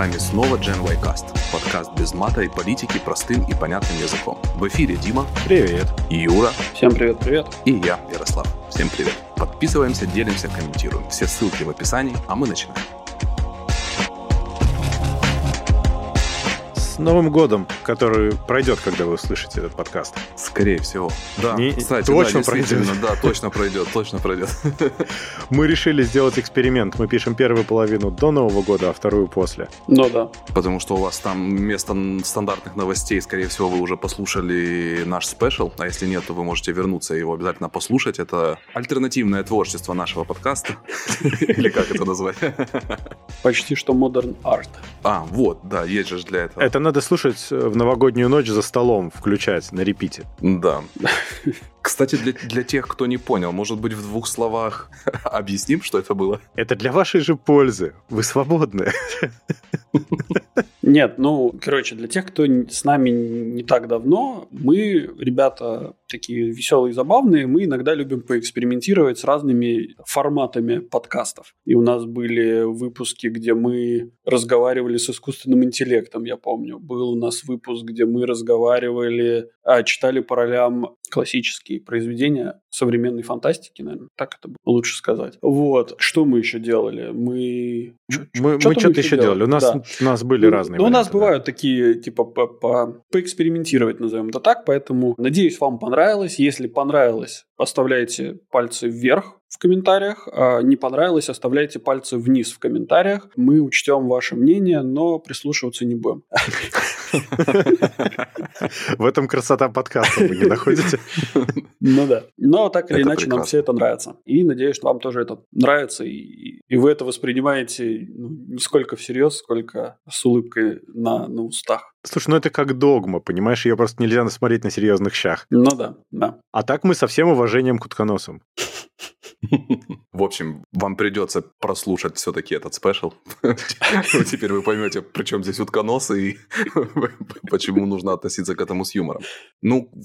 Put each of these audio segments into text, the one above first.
вами снова GenYCast, подкаст без мата и политики простым и понятным языком. В эфире Дима. Привет. И Юра. Всем привет-привет. И я, Ярослав. Всем привет. Подписываемся, делимся, комментируем. Все ссылки в описании, а мы начинаем. Новым годом, который пройдет, когда вы услышите этот подкаст. Скорее всего. Да, кстати, точно пройдет. Да, точно пройдет. Мы решили сделать эксперимент. Мы пишем первую половину до Нового года, а вторую после. Ну да. Потому что у вас там вместо стандартных новостей, скорее всего, вы уже послушали наш спешл. А если нет, то вы можете вернуться и его обязательно послушать. Это альтернативное творчество нашего подкаста. Или как это назвать? Почти что модерн арт. А, вот, да, есть же для этого. Это надо слушать в новогоднюю ночь за столом, включать на репите. Да. Кстати, для тех, кто не понял, может быть, в двух словах объясним, что это было? Это для вашей же пользы. Вы свободны. Нет, для тех, кто с нами не так давно, мы, ребята, такие веселые и забавные, мы иногда любим поэкспериментировать с разными форматами подкастов. И у нас были выпуски, где мы разговаривали с искусственным интеллектом, я помню. Был у нас выпуск, где мы разговаривали, читали по ролям классические произведения современной фантастики, наверное, так это лучше сказать. Вот. Что мы еще делали? Мы что-то еще делали. У нас были разные варианты. У нас бывают такие, типа, поэкспериментировать, назовем это так, поэтому надеюсь, вам понравилось. Если понравилось, оставляйте пальцы вверх в комментариях. А не понравилось, оставляйте пальцы вниз в комментариях. Мы учтем ваше мнение, но прислушиваться не будем. В этом красота подкаста, вы не находите? Ну да. Но так или иначе, нам все это нравится. И надеюсь, что вам тоже это нравится, и вы это воспринимаете не сколько всерьез, сколько с улыбкой на устах. Слушай, это как догма, понимаешь? Ее просто нельзя смотреть на серьезных щах. Ну да, да. А так мы со всем уважением к утконосам. В общем, вам придется прослушать все-таки этот спешл. Теперь вы поймете, при чем здесь утконосы и почему нужно относиться к этому с юмором.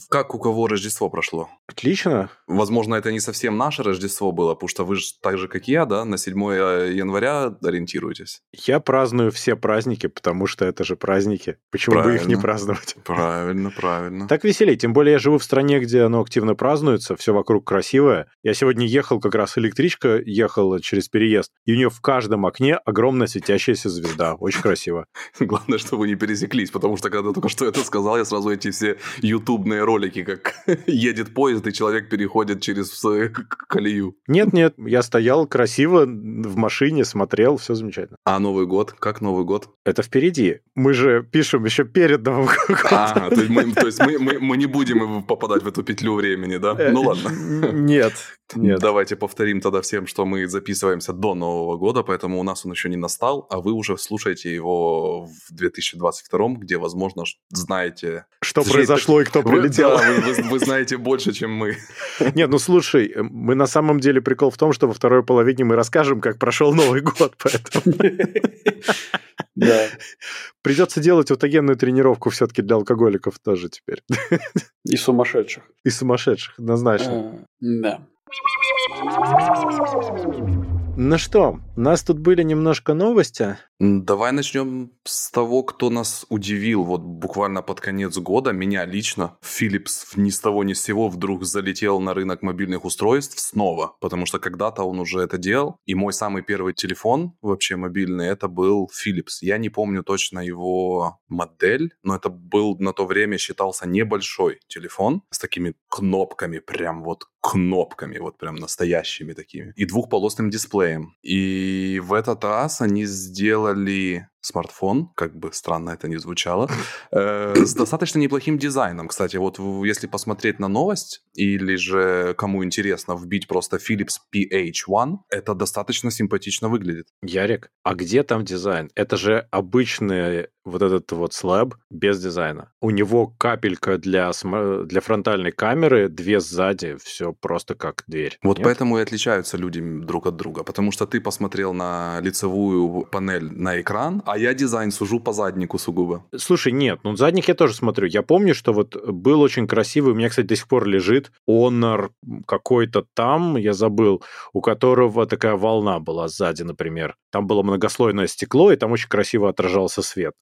Как у кого Рождество прошло? Отлично. Возможно, это не совсем наше Рождество было, потому что вы же так же, как и я, да, на 7 января ориентируетесь. Я праздную все праздники, потому что это же праздники. Почему бы их не праздновать? Правильно. Так веселее. Тем более я живу в стране, где оно активно празднуется, все вокруг красивое. Я сегодня ехал как раз, электричка ехала через переезд, и у нее в каждом окне огромная светящаяся звезда. Очень красиво. Главное, что вы не пересеклись, потому что, когда только что это сказал, я сразу эти все ютубные ролики, как едет поезд, и человек переходит через колею. Нет, я стоял красиво в машине, смотрел, все замечательно. А Новый год? Как Новый год? Это впереди. Мы же пишем еще перед Новым годом. То есть мы не будем попадать в эту петлю времени, да? Ну ладно. Нет. Давайте повторим тогда всем, что мы записываемся до Нового года, поэтому у нас он еще не настал, а вы уже слушаете его в 2022, где, возможно, знаете... Что произошло и кто прилетел. Вы знаете больше, чем мы. Нет, слушай, мы на самом деле прикол в том, что во второй половине мы расскажем, как прошел Новый год, поэтому... Да. Придется делать аутогенную тренировку все-таки для алкоголиков тоже теперь. И сумасшедших, однозначно. Да. Ну что, у нас тут были немножко новости. Давай начнем с того, кто нас удивил. Вот буквально под конец года меня лично Philips ни с того ни с сего вдруг залетел на рынок мобильных устройств снова, потому что когда-то он уже это делал. И мой самый первый телефон вообще мобильный, это был Philips. Я не помню точно его модель, но это был на то время считался небольшой телефон с такими кнопками, прям настоящими такими, и двухполосным дисплеем. И в этот раз они сделали смартфон, как бы странно это ни звучало, с достаточно неплохим дизайном. Кстати, вот если посмотреть на новость, или же, кому интересно, вбить просто Philips PH1, это достаточно симпатично выглядит. Ярик, а где там дизайн? Это же обычный вот этот вот слэб без дизайна. У него капелька для фронтальной камеры, две сзади, все просто как дверь. Вот Нет? Поэтому и отличаются люди друг от друга, потому что ты посмотрел на лицевую панель на экран, а А я дизайн сужу по заднику сугубо. Слушай, нет, ну задник я тоже смотрю. Я помню, что вот был очень красивый, у меня, кстати, до сих пор лежит Honor какой-то там, я забыл, у которого такая волна была сзади, например. Там было многослойное стекло, и там очень красиво отражался свет.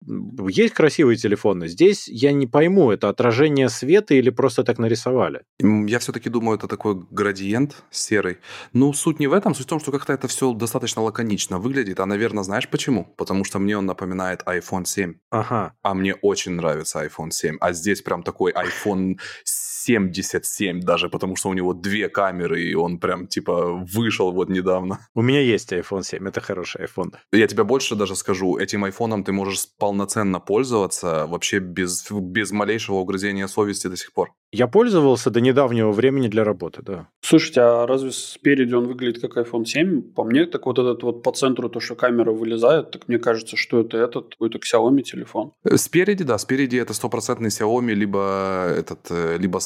Есть красивые телефоны. Здесь я не пойму, это отражение света или просто так нарисовали? Я все-таки думаю, это такой градиент серый. Ну, суть не в этом. Суть в том, что как-то это все достаточно лаконично выглядит. А, наверное, знаешь почему? Потому что мне он напоминает iPhone 7. Ага. А мне очень нравится iPhone 7. А здесь прям такой iPhone 77 даже, потому что у него две камеры, и он прям типа вышел вот недавно. У меня есть iPhone 7, это хороший iPhone. Я тебе больше даже скажу, этим iPhone ты можешь полноценно пользоваться вообще без малейшего угрызения совести до сих пор. Я пользовался до недавнего времени для работы, да. Слушайте, а разве спереди он выглядит как iPhone 7? По мне, так вот этот вот по центру, то, что камера вылезает, так мне кажется, что это этот какой-то Xiaomi телефон. Спереди, да, спереди это 100% Xiaomi, либо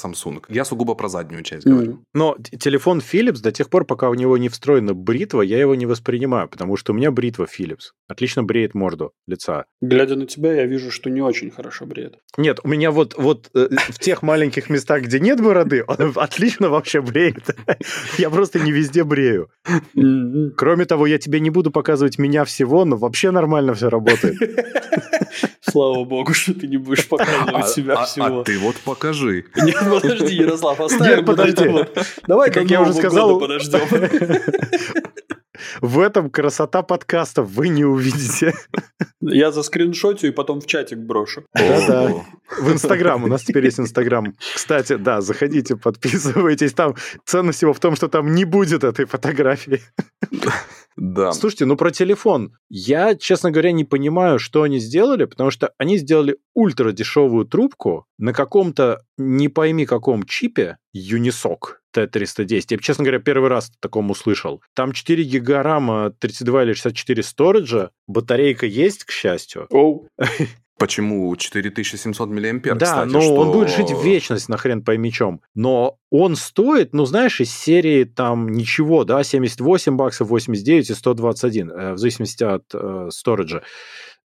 Samsung. Я сугубо про заднюю часть говорю. Но телефон Philips до тех пор, пока у него не встроена бритва, я его не воспринимаю, потому что у меня бритва Philips. Отлично бреет морду лица. Глядя на тебя, я вижу, что не очень хорошо бреет. Нет, у меня вот в тех маленьких местах, где нет бороды, он отлично вообще бреет. Я просто не везде брею. Кроме того, я тебе не буду показывать меня всего, но вообще нормально все работает. Слава богу, что ты не будешь показывать себя всего. А ты вот покажи. Нет, подожди, Ярослав, оставим. Нет, подожди. Давай, как я уже сказал, подождем. В этом красота подкаста, вы не увидите. Я заскриншотю и потом в чатик брошу. Да-да. В Инстаграм. У нас теперь есть Инстаграм. Кстати, да, заходите, подписывайтесь. Там ценность его в том, что там не будет этой фотографии. Да. Слушайте, ну про телефон. Я, честно говоря, не понимаю, что они сделали, потому что они сделали ультра дешевую трубку на каком-то, не пойми каком чипе, Unisoc T310. Я, честно говоря, первый раз о таком услышал. Там 4 гига рама, 32 или 64 сториджа, батарейка есть, к счастью. Оу. Почему 4700 мА, да, кстати, но что... он будет жить в вечность, на хрен пойми чем. Но он стоит, ну, знаешь, из серии там ничего, да, 78 баксов, 89 и 121, в зависимости от сториджа.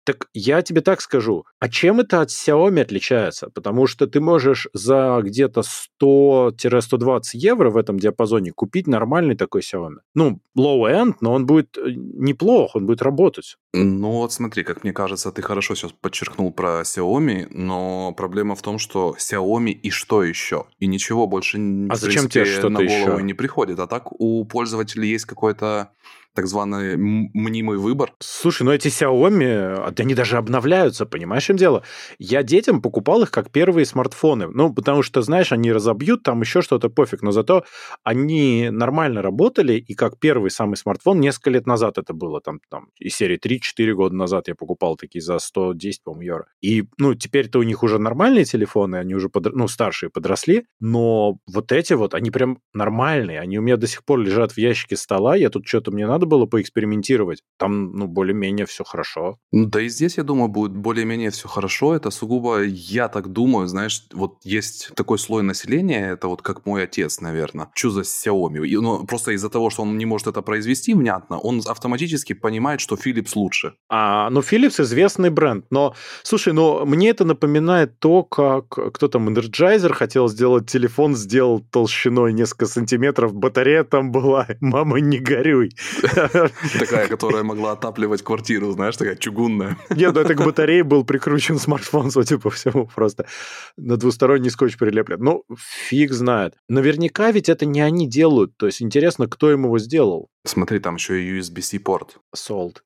Так я тебе так скажу, а чем это от Xiaomi отличается? Потому что ты можешь за где-то 100-120 евро в этом диапазоне купить нормальный такой Xiaomi. Ну, low-end, но он будет неплох, он будет работать. Ну вот смотри, как мне кажется, ты хорошо сейчас подчеркнул про Xiaomi, но проблема в том, что Xiaomi и что еще? И ничего больше, в принципе, на голову еще не приходит. А так у пользователей есть какой-то так званый мнимый выбор. Слушай, ну эти Xiaomi, они даже обновляются, понимаешь, в чем дело? Я детям покупал их как первые смартфоны. Ну, потому что, знаешь, они разобьют, там еще что-то, пофиг. Но зато они нормально работали, и как первый самый смартфон несколько лет назад это было. Там из серии 3-4 года назад я покупал такие за 110, по-моему, евро. И, ну, теперь-то у них уже нормальные телефоны, они уже, старшие подросли, но вот эти вот, они прям нормальные. Они у меня до сих пор лежат в ящике стола, я тут что-то мне надо было поэкспериментировать. Там, ну, более-менее все хорошо. Да и здесь, я думаю, будет более-менее все хорошо. Это сугубо, я так думаю, знаешь, вот есть такой слой населения, это вот как мой отец, наверное. Что за Xiaomi? Ну, просто из-за того, что он не может это произвести внятно, он автоматически понимает, что Philips лучше. Ну, Philips известный бренд. Но, слушай, ну, мне это напоминает то, как кто там, Energizer хотел сделать телефон, сделал толщиной несколько сантиметров, батарея там была, мама, не горюй. Такая, которая могла отапливать квартиру, знаешь, такая чугунная. Нет, ну это к батарее был прикручен смартфон, судя по всему, просто на двусторонний скотч прилеплен. Ну, фиг знает. Наверняка ведь это не они делают. То есть интересно, кто им его сделал. Смотри, там еще и USB-C порт. Sold.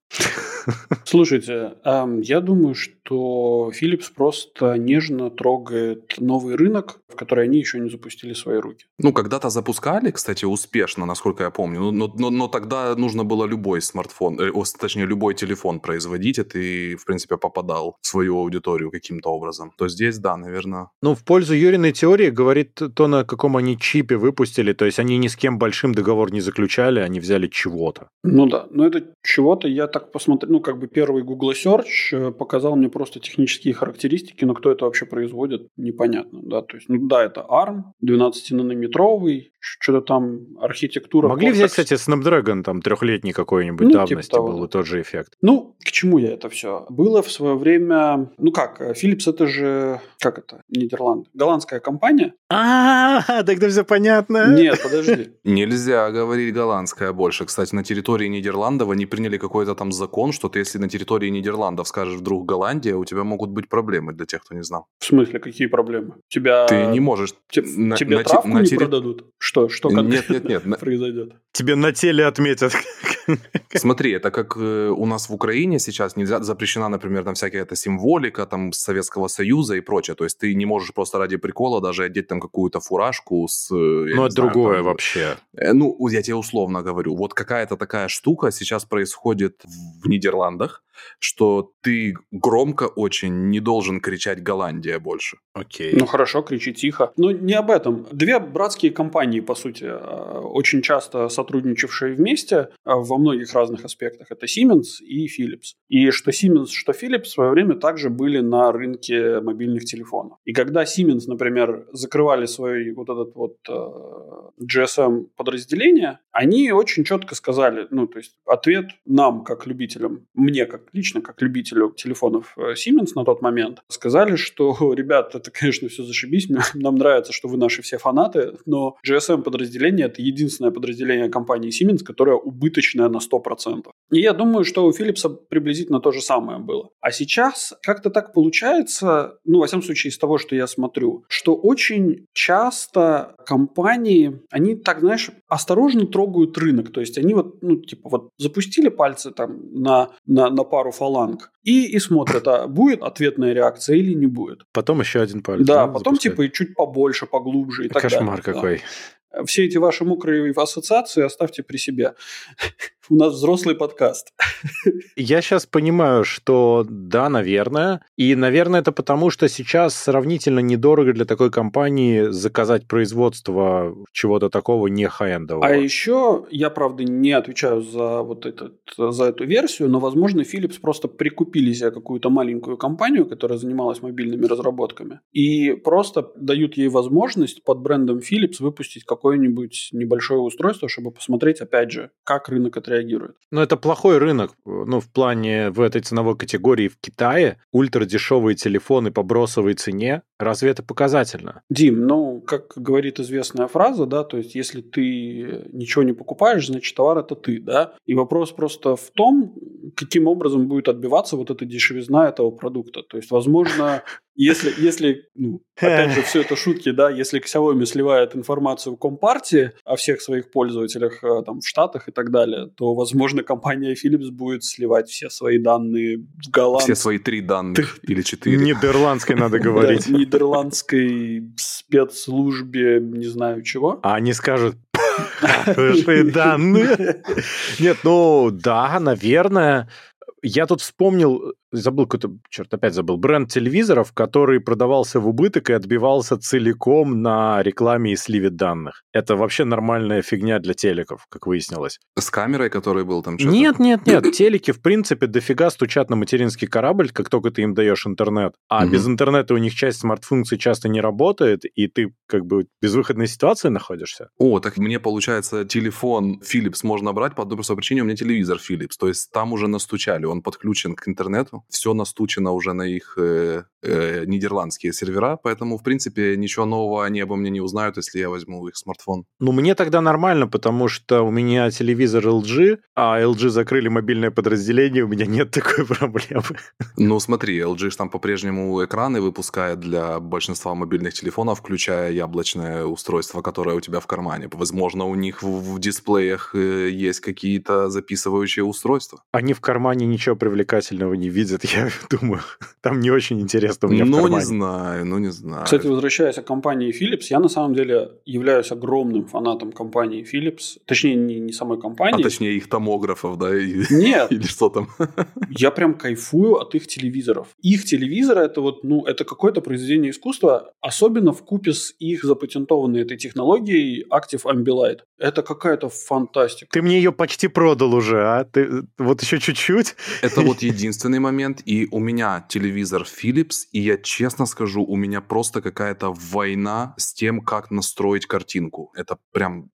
Слушайте, я думаю, что Philips просто нежно трогает новый рынок, в который они еще не запустили свои руки. Ну, когда-то запускали, кстати, успешно, насколько я помню. Но тогда нужно было любой смартфон, точнее, любой телефон производить, и ты, в принципе, попадал в свою аудиторию каким-то образом. То здесь, да, наверное. Ну, в пользу Юриной теории говорит то, на каком они чипе выпустили. То есть они ни с кем большим договор не заключали, они взяли чего-то. Ну да, но это чего-то, я так посмотрел, ну, как бы первый Google Search показал мне просто технические характеристики, но кто это вообще производит, непонятно, да, то есть, ну, да, это ARM, 12-нанометровый, что-то там архитектура... Могли взять, кстати, Snapdragon там трехлетний какой-нибудь давности типа был, тот же эффект. Ну, к чему я это все? Было в свое время... Ну как, Philips это же... Как это? Нидерланды. Голландская компания. А-а-а, тогда все понятно. Нет, подожди. Нельзя говорить голландская больше. Кстати, на территории Нидерландов они приняли какой-то там закон, что ты, если на территории Нидерландов скажешь вдруг Голландия, у тебя могут быть проблемы, для тех, кто не знал. В смысле, какие проблемы? Тебя... Ты не можешь... Тебе травку не продадут? Что конкретно произойдет? Тебе на теле отметят. Смотри, это как у нас в Украине сейчас нельзя, запрещена, например, там всякая эта символика там Советского Союза и прочее. То есть ты не можешь просто ради прикола даже одеть там какую-то фуражку с... Ну, это другое там, вообще. Ну, я тебе условно говорю. Вот какая-то такая штука сейчас происходит в Нидерландах, что ты громко очень не должен кричать «Голландия» больше. Окей. Ну, хорошо, кричи тихо. Но не об этом. Две братские компании, по сути, очень часто сотрудничавшие вместе во многих разных аспектах. Это Siemens и Philips. И что Siemens, что Philips в свое время также были на рынке мобильных телефонов. И когда Siemens, например, закрывали свой вот этот вот GSM подразделение, они очень четко сказали, ну, то есть ответ нам, как любителям, мне как лично, как любителю телефонов Siemens на тот момент, сказали, что, ребят, это, конечно, все зашибись, нам нравится, что вы наши все фанаты, но GSM-подразделение – это единственное подразделение компании Siemens, которое убыточное на 100%. И я думаю, что у Philips приблизительно то же самое было. А сейчас как-то так получается, ну, во всяком случае, из того, что я смотрю, что очень часто компании, они так, знаешь, осторожно трогают рынок. То есть они вот, ну, типа, вот запустили пальцы там на пару фаланг и смотрят, а будет ответная реакция или не будет. Потом еще один палец. Да, потом запускать. Типа чуть побольше, поглубже и так далее. Кошмар какой. Да. Все эти ваши мокрые ассоциации оставьте при себе. У нас взрослый подкаст. Я сейчас понимаю, что да, наверное. И, наверное, это потому, что сейчас сравнительно недорого для такой компании заказать производство чего-то такого не хай-эндового. А еще, я, правда, не отвечаю за эту версию, но, возможно, Philips просто прикупили себе какую-то маленькую компанию, которая занималась мобильными разработками, и просто дают ей возможность под брендом Philips выпустить какое-нибудь небольшое устройство, чтобы посмотреть, опять же, как рынок это реагирует. Но это плохой рынок. Ну, в плане в этой ценовой категории в Китае ультрадешевые телефоны по бросовой цене. Разве это показательно? Дим, ну, как говорит известная фраза, да, то есть, если ты ничего не покупаешь, значит, товар – это ты, да? И вопрос просто в том, каким образом будет отбиваться вот эта дешевизна этого продукта. То есть, возможно... Если, ну, опять же, все это шутки, да, если Xiaomi сливает информацию в компартии о всех своих пользователях там в Штатах и так далее, то, возможно, компания Philips будет сливать все свои данные в голландской... Все свои 3 данных или 4. Нидерландской надо говорить. Нидерландской спецслужбе не знаю чего. А они скажут... данные. Нет, ну, да, наверное... Я тут вспомнил, забыл какой-то, бренд телевизоров, который продавался в убыток и отбивался целиком на рекламе и сливе данных. Это вообще нормальная фигня для телеков, как выяснилось. С камерой, который был там? Нет. Телеки, в принципе, дофига стучат на материнский корабль, как только ты им даешь интернет. А без интернета у них часть смарт-функций часто не работает, и ты как бы в безвыходной ситуации находишься. О, так мне, получается, телефон Philips можно брать по одной простой причине. У меня телевизор Philips, то есть там уже настучали. Он подключен к интернету, все настучено уже на их нидерландские сервера, поэтому, в принципе, ничего нового они обо мне не узнают, если я возьму их смартфон. Ну, мне тогда нормально, потому что у меня телевизор LG, а LG закрыли мобильное подразделение, у меня нет такой проблемы. Ну, смотри, LG же там по-прежнему экраны выпускает для большинства мобильных телефонов, включая яблочное устройство, которое у тебя в кармане. Возможно, у них в дисплеях есть какие-то записывающие устройства. Они в кармане ничего привлекательного не видят, я думаю. Там не очень интересно у меня в кармане. Ну, не знаю. Кстати, возвращаясь к компании Philips, я на самом деле являюсь огромным фанатом компании Philips. Точнее, не самой компании. А точнее, их томографов, да? Нет. Или что там? Я прям кайфую от их телевизоров. Их телевизоры – это вот, ну, это какое-то произведение искусства, особенно вкупе с их запатентованной этой технологией Active Ambilight. Это какая-то фантастика. Ты мне ее почти продал уже, а? Ты вот еще чуть-чуть... Это вот единственный момент, момент, и у меня телевизор Philips, и я честно скажу, у меня просто какая-то война с тем, как настроить картинку. Это прям,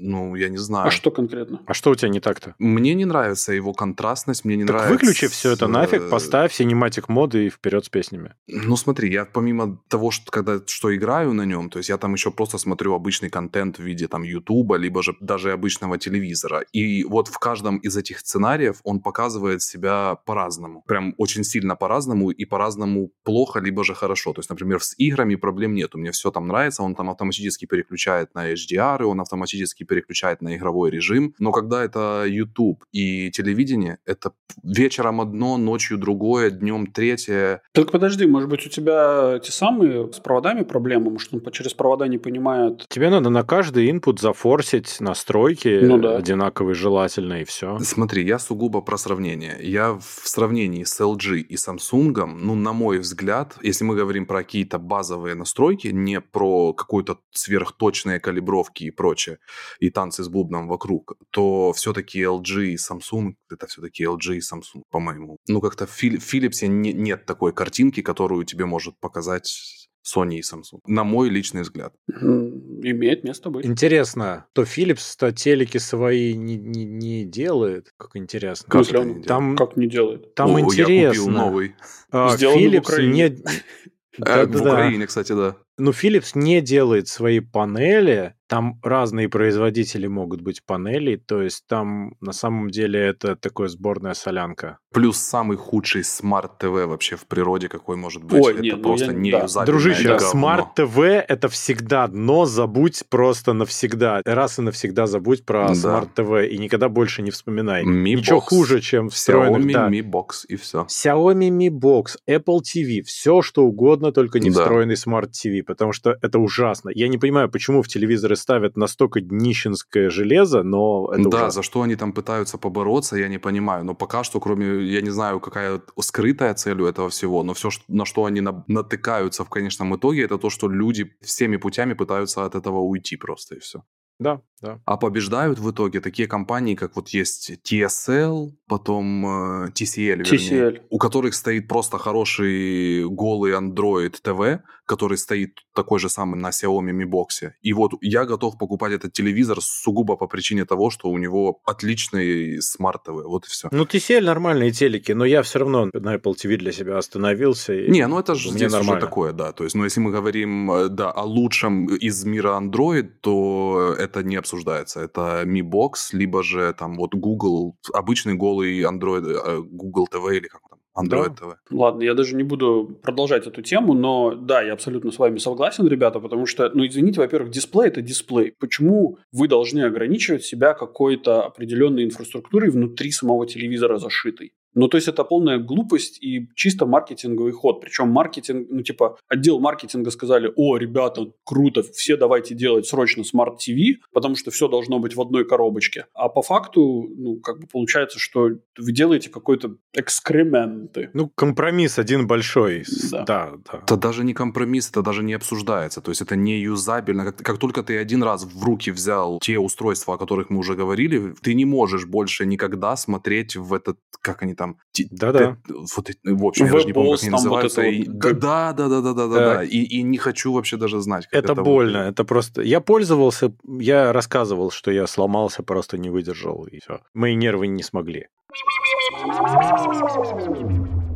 ну, я не знаю. А что конкретно? А что у тебя не так-то? Мне не нравится его контрастность, мне не так нравится... Выключи все это нафиг, поставь синематик моды и вперед с песнями. Ну, смотри, я помимо того, что играю на нем, то есть я там еще просто смотрю обычный контент в виде там Ютуба, либо же даже обычного телевизора. И вот в каждом из этих сценариев он показывает себя по-разному. Прям очень сильно по-разному, и по-разному плохо, либо же хорошо. То есть, например, с играми проблем нет. Мне все там нравится, он там автоматически переключает на HDR, он автоматически переключает на игровой режим. Но когда это YouTube и телевидение, это вечером одно, ночью другое, днем третье. Только подожди, может быть, у тебя те самые с проводами проблемы? Может, он через провода не понимает? Тебе надо на каждый инпут зафорсить настройки, ну, да, одинаковые желательно, и все. Смотри, я сугубо про сравнение. Я в сравнении с LG и Samsung, ну, на мой взгляд, если мы говорим про какие-то базовые настройки, не про какую-то сверхточные калибровки и прочее, и танцы с бубном вокруг, то все-таки LG и Samsung, это все-таки LG и Samsung, по-моему. Ну, как-то в Philips нет такой картинки, которую тебе может показать Sony и Samsung. На мой личный взгляд. Имеет место быть. Интересно, то Philips-то телеки свои не делает? Как интересно. Как это не делает? Как не делает? Там интересно. Я купил новый. Сделан в Украине. В Украине, кстати, да. Но Philips не делает свои панели, там разные производители могут быть панелей, то есть там на самом деле это такая сборная солянка. Плюс самый худший смарт-ТВ вообще в природе какой может быть. Ой, это нет, просто не юзабельное. Дружище, смарт-ТВ это всегда дно, забудь просто навсегда. Раз и навсегда забудь про смарт-ТВ и никогда больше не вспоминай. Mi Ничего Box, хуже, чем встроенных. Xiaomi, да. Mi Box и все. Xiaomi, Mi Box, Apple TV, все что угодно, только не встроенный смарт-ТВ. Потому что это ужасно. Я не понимаю, почему в телевизоры ставят настолько днищенское железо, но это ужасно. Да, за что они там пытаются побороться, я не понимаю. Но пока что, кроме, я не знаю, какая скрытая цель у этого всего, но все, на что они натыкаются в конечном итоге, это то, что люди всеми путями пытаются от этого уйти просто, и все. Да, да. А побеждают в итоге такие компании, как вот есть TCL, потом TCL, у которых стоит просто хороший голый Android TV, который стоит такой же самый на Xiaomi Mi Box. И вот я готов покупать этот телевизор сугубо по причине того, что у него отличный смарт-ТВ, вот и все. Ну, TCL нормальные телеки, но я все равно на Apple TV для себя остановился. Не, ну это же здесь уже такое, да. То есть, ну, если мы говорим, да, о лучшем из мира Android, то это не обсуждается. Это Mi Box, либо же там вот Google, обычный голый Android, Google TV или как там. Android TV. Ладно, я даже не буду продолжать эту тему, но да, я абсолютно с вами согласен, ребята, потому что, ну, извините, во-первых, дисплей – это дисплей. Почему вы должны ограничивать себя какой-то определенной инфраструктурой внутри самого телевизора зашитой? Ну, то есть, это полная глупость и чисто маркетинговый ход. Причем маркетинг, ну, типа, отдел маркетинга сказали: о, ребята, круто, все давайте делать срочно смарт-ТВ, потому что все должно быть в одной коробочке. А по факту, ну, как бы получается, что вы делаете какой-то экскременты. Ну, компромисс один большой. Да. Это даже не компромисс, это даже не обсуждается. То есть, это не юзабельно. Как только ты один раз в руки взял те устройства, о которых мы уже говорили, ты не можешь больше никогда смотреть в этот, как они там... Да-да. В общем, я даже не помню, как они называются. Да-да-да-да-да-да. И не хочу вообще даже знать, как это больно, это просто... Я пользовался, я рассказывал, что я сломался, просто не выдержал, и все. Мои нервы не смогли.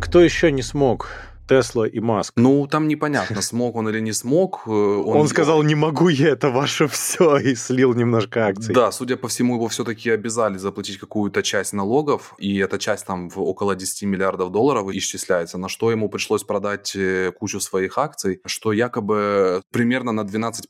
Кто еще не смог... Тесла и Маск. Ну, там непонятно, смог он или не смог. Он сказал, не могу я, это ваше все, и слил немножко акций. Да, судя по всему, его все-таки обязали заплатить какую-то часть налогов, и эта часть там в около 10 миллиардов долларов исчисляется, на что ему пришлось продать кучу своих акций, что якобы примерно на 12%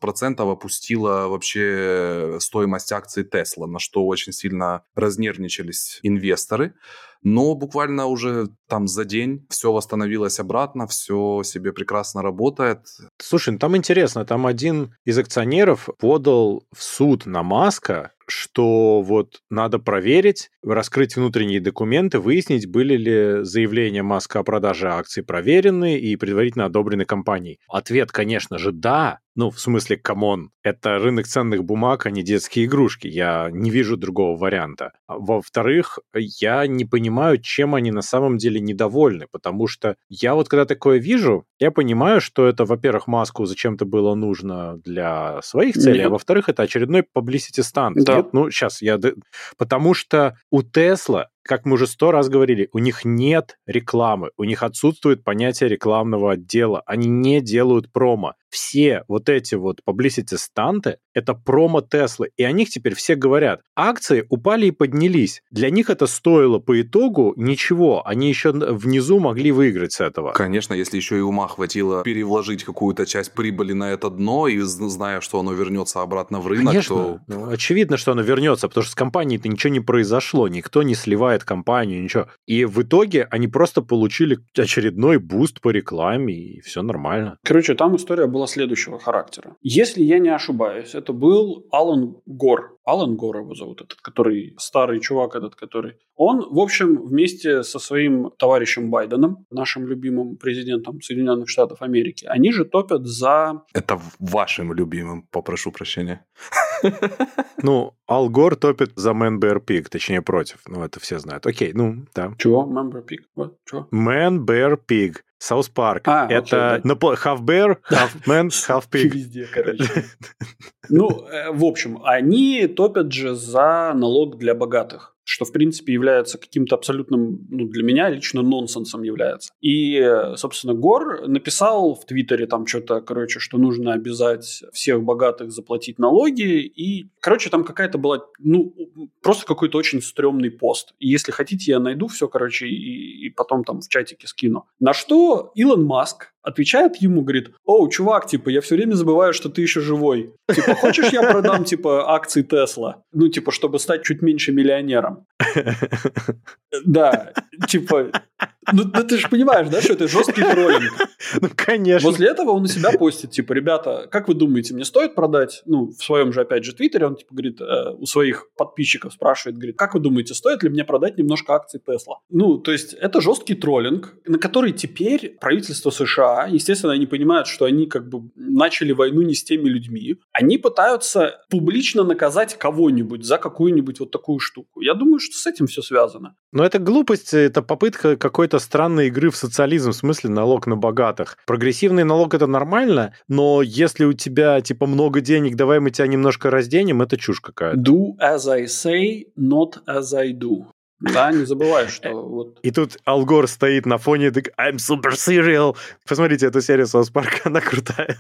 опустила вообще стоимость акций Тесла, на что очень сильно разнервничались инвесторы. Но буквально уже там за день все восстановилось обратно, все себе прекрасно работает. Слушай, ну там интересно, там один из акционеров подал в суд на Маска, что вот надо проверить, раскрыть внутренние документы, выяснить, были ли заявления Маска о продаже акций проверены и предварительно одобрены компанией. Ответ, конечно же, да. Ну, в смысле, камон, это рынок ценных бумаг, а не детские игрушки. Я не вижу другого варианта. Во-вторых, я не понимаю, чем они на самом деле недовольны, потому что я вот когда такое вижу, я понимаю, что это, во-первых, Маску зачем-то было нужно для своих целей, а во-вторых, это очередной publicity stunt. Да. Нет, ну, сейчас я... Потому что у Tesla... Как мы уже 100 раз говорили, у них нет рекламы, у них отсутствует понятие рекламного отдела, они не делают промо. Все вот эти вот publicity-станты — это промо Теслы, и о них теперь все говорят. Акции упали и поднялись. Для них это стоило по итогу ничего, они еще внизу могли выиграть с этого. Конечно, если еще и ума хватило перевложить какую-то часть прибыли на это дно, и зная, что оно вернется обратно в рынок, конечно, то... очевидно, что оно вернется, потому что с компанией-то ничего не произошло, никто не сливает компанию, ничего. И в итоге они просто получили очередной буст по рекламе, и все нормально. Короче, там история была следующего характера. Если я не ошибаюсь, это был Алан Гор. Алан Гор его зовут, этот, который старый чувак этот, который... Он, в общем, вместе со своим товарищем Байденом, нашим любимым президентом Соединенных Штатов Америки, они же топят за... Это вашим любимым, попрошу прощения. Ну, Ал Гор топит за Мэн-Бэр Пиг, точнее, против. Ну, это все знают. Окей, ну, да. Чего? Мэн-Бэр Пиг? Мэн-Бэр Пиг. Саус Парк. Это half bear, half man, half pig. Везде, короче. Ну, в общем, они топят же за налог для богатых, что, в принципе, является каким-то абсолютным, ну, для меня лично нонсенсом является. И, собственно, Гор написал в Твиттере там что-то, короче, что нужно обязать всех богатых заплатить налоги. И, короче, там какая-то была, ну, просто какой-то очень стрёмный пост. И если хотите, я найду все, короче, и потом там в чатике скину. На что Илон Маск отвечает ему, говорит: «Оу, чувак, типа, я все время забываю, что ты еще живой. Типа, хочешь, я продам, типа, акции Тесла? Ну, типа, чтобы стать чуть меньше миллионером». Да, типа... Ну, ты же понимаешь, да, что это жесткий троллинг. Ну, конечно. После этого он на себя постит, типа, ребята, как вы думаете, мне стоит продать? Ну, в своем же, опять же, Твиттере он, типа, говорит, у своих подписчиков спрашивает, говорит, как вы думаете, стоит ли мне продать немножко акций Тесла? Ну, то есть, это жесткий троллинг, на который теперь правительство США, естественно, они понимают, что они, как бы, начали войну не с теми людьми. Они пытаются публично наказать кого-нибудь за какую-нибудь вот такую штуку. Я думаю, что с этим все связано. Но это глупость, это попытка какой-то странной игры в социализм, в смысле налог на богатых. Прогрессивный налог — это нормально, но если у тебя, типа, много денег, давай мы тебя немножко разденем, это чушь какая-то. Do as I say, not as I do. Да, не забывай, что вот... И тут Ал Гор стоит на фоне, так, I'm super serial. Посмотрите эту серию Саус Парка, она крутая.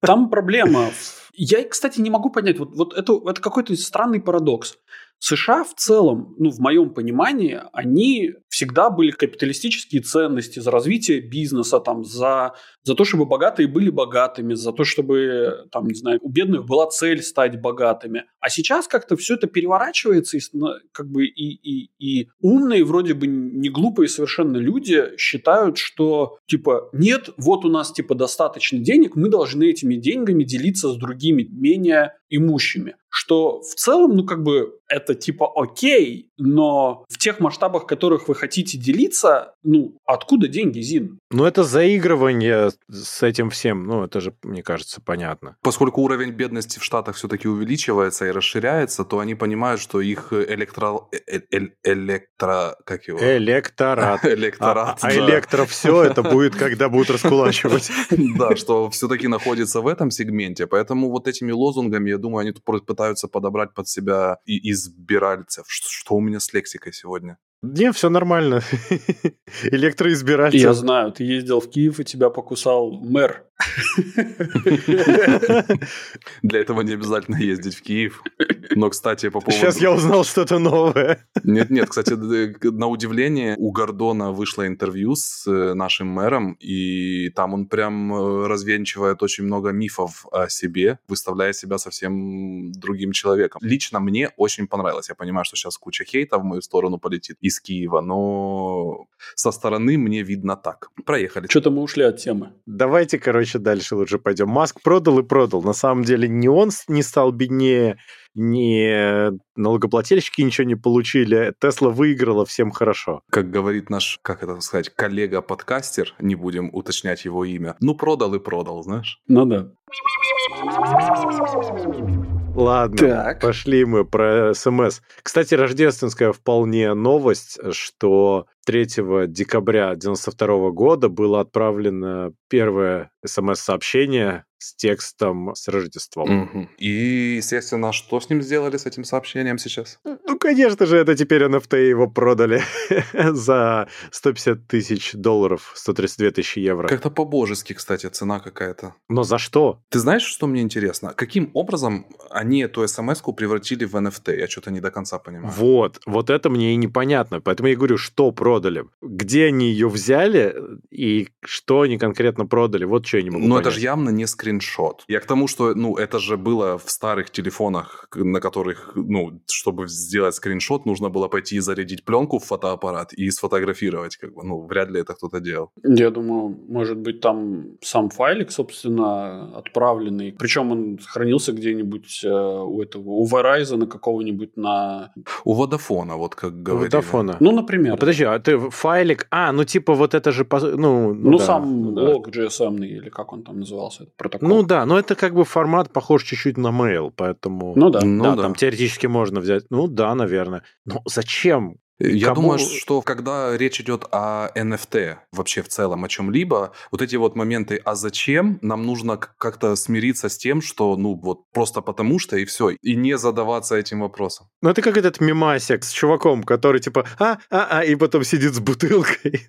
Там проблема. Я, кстати, не могу понять, вот это какой-то странный парадокс. США в целом, ну, в моем понимании, они всегда были капиталистические ценности за развитие бизнеса, там, за то, чтобы богатые были богатыми, за то, чтобы, там, не знаю, у бедных была цель стать богатыми. А сейчас как-то все это переворачивается, и, как бы, и умные, вроде бы не глупые совершенно люди считают, что, типа, нет, вот у нас, типа, достаточно денег, мы должны этими деньгами делиться с другими, менее имущими. Что в целом, ну, как бы, это типа окей, но в тех масштабах, в которых вы хотите делиться, ну, откуда деньги, Зин? Ну, это заигрывание с этим всем, ну, это же, мне кажется, понятно. Поскольку уровень бедности в Штатах все-таки увеличивается и расширяется, то они понимают, что их электорат. А электро все это будет, когда будут раскулачивать. Да, что все-таки находится в этом сегменте, поэтому вот этими лозунгами, я думаю, они пытаются подобрать под себя и избиральцев. Что у меня с лексикой сегодня? Не, все нормально. Электроизбиральцы. Я знаю, ты ездил в Киев, и тебя покусал мэр. Для этого не обязательно ездить в Киев. Но, кстати, по поводу... Сейчас я узнал что-то новое. Нет, кстати, на удивление у Гордона вышло интервью с нашим мэром, и там он прям развенчивает очень много мифов о себе, выставляя себя совсем другим человеком. Лично мне очень понравилось. Я понимаю, что сейчас куча хейта в мою сторону полетит. И из Киева, но со стороны мне видно так. Проехали. Что-то мы ушли от темы. Давайте, короче, дальше лучше пойдем. Маск продал и продал. На самом деле ни он не стал беднее, ни налогоплательщики ничего не получили. Тесла выиграла, всем хорошо. Как говорит наш, как это сказать, коллега-подкастер, не будем уточнять его имя, ну продал и продал, знаешь? Ну да. Ладно, так. Пошли мы про СМС. Кстати, рождественская вполне новость, что 3 декабря 1992 года было отправлено первое СМС-сообщение с текстом с Рождеством. Угу. И, естественно, что с ним сделали, с этим сообщением сейчас? Ну, конечно же, это теперь NFT, его продали за 150 тысяч долларов, 132 тысячи евро. Как-то по-божески, кстати, цена какая-то. Но за что? Ты знаешь, что мне интересно? Каким образом они эту СМС-ку превратили в NFT? Я что-то не до конца понимаю. Вот это мне и непонятно. Поэтому я говорю, что продали? Где они ее взяли и что они конкретно продали? Вот что я не могу понять. Но это же явно не скриншот. Я к тому, что, ну, это же было в старых телефонах, на которых, ну, чтобы сделать скриншот, нужно было пойти и зарядить пленку в фотоаппарат и сфотографировать, как бы, ну, вряд ли это кто-то делал. Я думаю, может быть, там сам файлик, собственно, отправленный, причем он хранился где-нибудь у Verizon какого-нибудь на... У Vodafone, вот как говорили. Vodafone. Ну, например. А подожди, а ты файлик... А, ну, типа, вот это же... Ну да, сам лог GSM, или как он там назывался, этот протокол. Ну да, но это как бы формат похож чуть-чуть на mail, поэтому... Ну да. Там теоретически можно взять. Ну да, наверное. Но зачем? Я думаю, что когда речь идет о NFT вообще в целом, о чем-либо, вот эти вот моменты «а зачем?», нам нужно как-то смириться с тем, что ну вот просто потому что и все, и не задаваться этим вопросом. Ну это как этот мемасик с чуваком, который типа и потом сидит с бутылкой.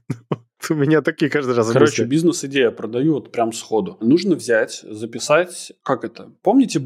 У меня такие каждый раз... Короче, бизнес-идея продаю вот прям сходу. Нужно взять, записать... Как это? Помните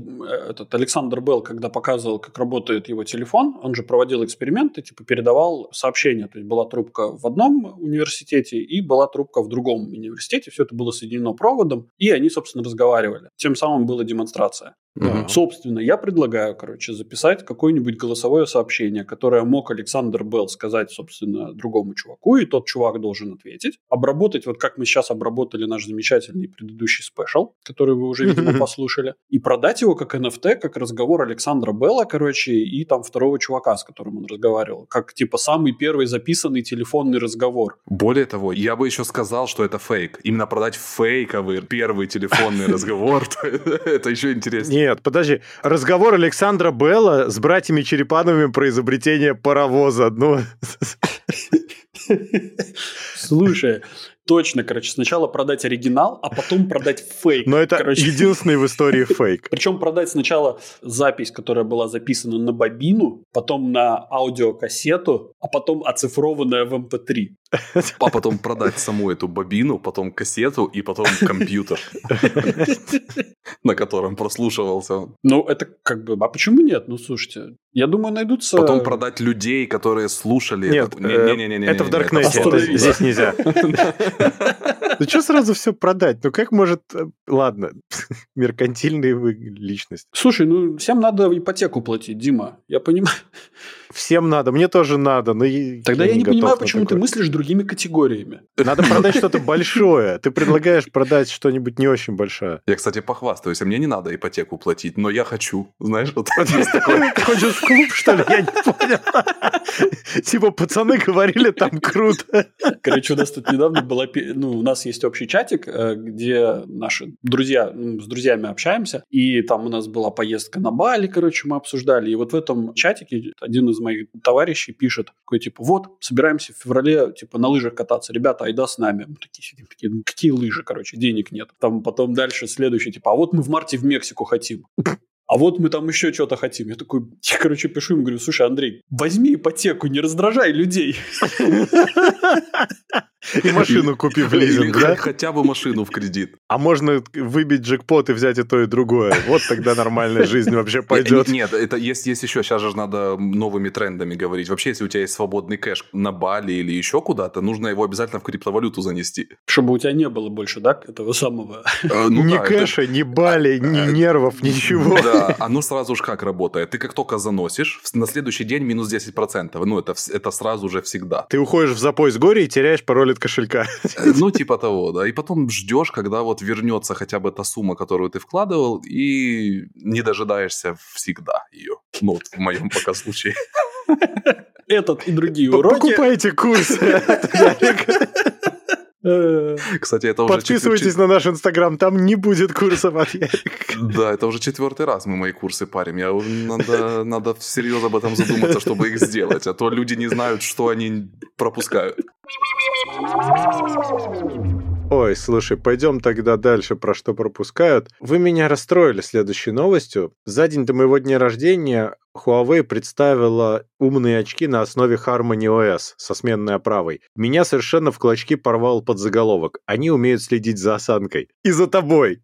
этот Александр Белл, когда показывал, как работает его телефон? Он же проводил эксперименты, типа передавал сообщения. То есть была трубка в одном университете и была трубка в другом университете. Все это было соединено проводом. И они, собственно, разговаривали. Тем самым была демонстрация. Да. Собственно, я предлагаю, короче, записать какое-нибудь голосовое сообщение, которое мог Александр Белл сказать, собственно, другому чуваку, и тот чувак должен ответить. Обработать, вот как мы сейчас обработали наш замечательный предыдущий спешл, который вы уже, видимо, послушали, и продать его как NFT, как разговор Александра Белла, короче, и там второго чувака, с которым он разговаривал, как, типа, самый первый записанный телефонный разговор. Более того, я бы еще сказал, что это фейк. Именно продать фейковый первый телефонный разговор, это еще интереснее. Нет, подожди. Разговор Александра Белла с братьями Черепановыми про изобретение паровоза. Ну... Слушай, точно, короче, сначала продать оригинал, а потом продать фейк. Но это единственный в истории фейк. Причем продать сначала запись, которая была записана на бобину, потом на аудиокассету, а потом оцифрованная в MP3. А потом продать саму эту бобину, потом кассету и потом компьютер, на котором прослушивался. Ну, это как бы... А почему нет? Ну, слушайте, я думаю, найдутся... Потом продать людей, которые слушали... Нет, это в Даркнете, здесь нельзя. Ну, что сразу все продать? Ну, как может... Ладно, меркантильные вы личности. Слушай, ну, всем надо ипотеку платить, Дима. Я понимаю. Всем надо, мне тоже надо. Но тогда я не понимаю, почему ты мыслишь другими категориями. Надо продать что-то большое. Ты предлагаешь продать что-нибудь не очень большое. Я, кстати, похвастаюсь. Мне не надо ипотеку платить, но я хочу. Знаешь, вот есть такое. Ты хочешь в клуб, что ли? Я не понял. Типа, пацаны говорили, там круто. Короче, у нас тут недавно была... Ну, у нас есть общий чатик, где наши друзья... С друзьями общаемся. И там у нас была поездка на Бали, короче, мы обсуждали. И вот в этом чатике один из моих товарищей пишет, такой, типа, вот, собираемся в феврале, типа, на лыжах кататься, ребята, айда с нами. Мы такие сидим, такие, ну, какие лыжи, короче, денег нет. Там потом дальше следующий, типа, а вот мы в марте в Мексику хотим. А вот мы там еще что-то хотим. Я такой, короче, пишу ему, говорю, слушай, Андрей, возьми ипотеку, не раздражай людей. И машину купи в лизинг, да? Хотя бы машину в кредит. А можно выбить джекпот и взять и то, и другое. Вот тогда нормальная жизнь вообще пойдет. Нет, это есть еще. Сейчас же надо новыми трендами говорить. Вообще, если у тебя есть свободный кэш на Бали или еще куда-то, нужно его обязательно в криптовалюту занести. Чтобы у тебя не было больше, да, этого самого? Ни кэша, ни Бали, ни нервов, ничего. оно сразу же как работает? Ты как только заносишь, на следующий день минус 10%. Ну, это сразу же всегда. Ты уходишь в запой с горя и теряешь пароль от кошелька. Ну, типа того, да. И потом ждешь, когда вот вернется хотя бы та сумма, которую ты вкладывал, и не дожидаешься всегда ее. Ну, вот в моем пока случае. Этот и другие уроки. Покупайте курсы. Кстати, это уже подписывайтесь на наш Инстаграм, там не будет курсов от Ярика. Да, это уже 4-й раз мы мои курсы парим. Надо всерьез об этом задуматься, чтобы их сделать, а то люди не знают, что они пропускают. Ой, слушай, пойдем тогда дальше, про что пропускают. Вы меня расстроили следующей новостью. За день до моего дня рождения Huawei представила умные очки на основе HarmonyOS со сменной оправой. Меня совершенно в клочки порвал подзаголовок. Они умеют следить за осанкой. И за тобой.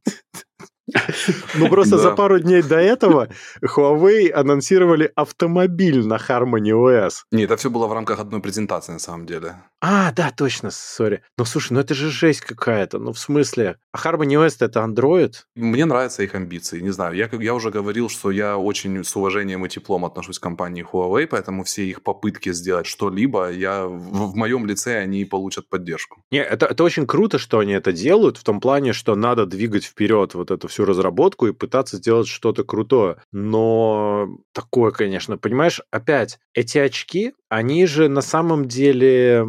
Ну, просто за пару дней до этого Huawei анонсировали автомобиль на HarmonyOS. Не, это все было в рамках одной презентации, на самом деле. А, да, точно, сори. Ну, слушай, ну это же жесть какая-то. Ну, в смысле, а HarmonyOS это Android? Мне нравятся их амбиции, не знаю. Я уже говорил, что я очень с уважением и теплом отношусь к компании Huawei, поэтому все их попытки сделать что-либо, в моем лице они получат поддержку. Не, это очень круто, что они это делают, в том плане, что надо двигать вперед вот это все разработку и пытаться сделать что-то крутое. Но такое, конечно, понимаешь, опять, эти очки, они же на самом деле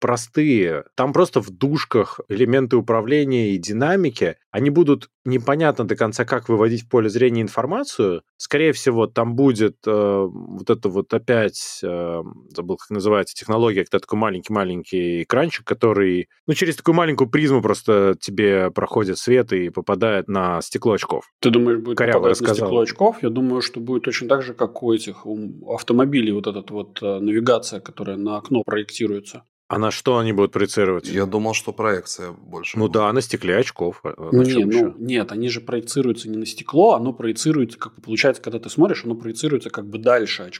простые. Там просто в дужках элементы управления и динамики, они будут непонятно до конца, как выводить в поле зрения информацию. Скорее всего, там будет вот это вот опять, забыл, как называется, технология, когда такой маленький-маленький экранчик, который, ну, через такую маленькую призму просто тебе проходит свет и попадает на стекло очков. Ты думаешь, будет попадать на стекло очков? Я думаю, что будет точно так же, как у этих автомобилей, вот этот вот навигация, которая на окно проектируется. А на что они будут проецировать? Я думал, что проекция больше. Ну будет. Да, на стекле очков. Нет, они же проецируются не на стекло, оно проецируется, как бы получается, когда ты смотришь, оно проецируется как бы дальше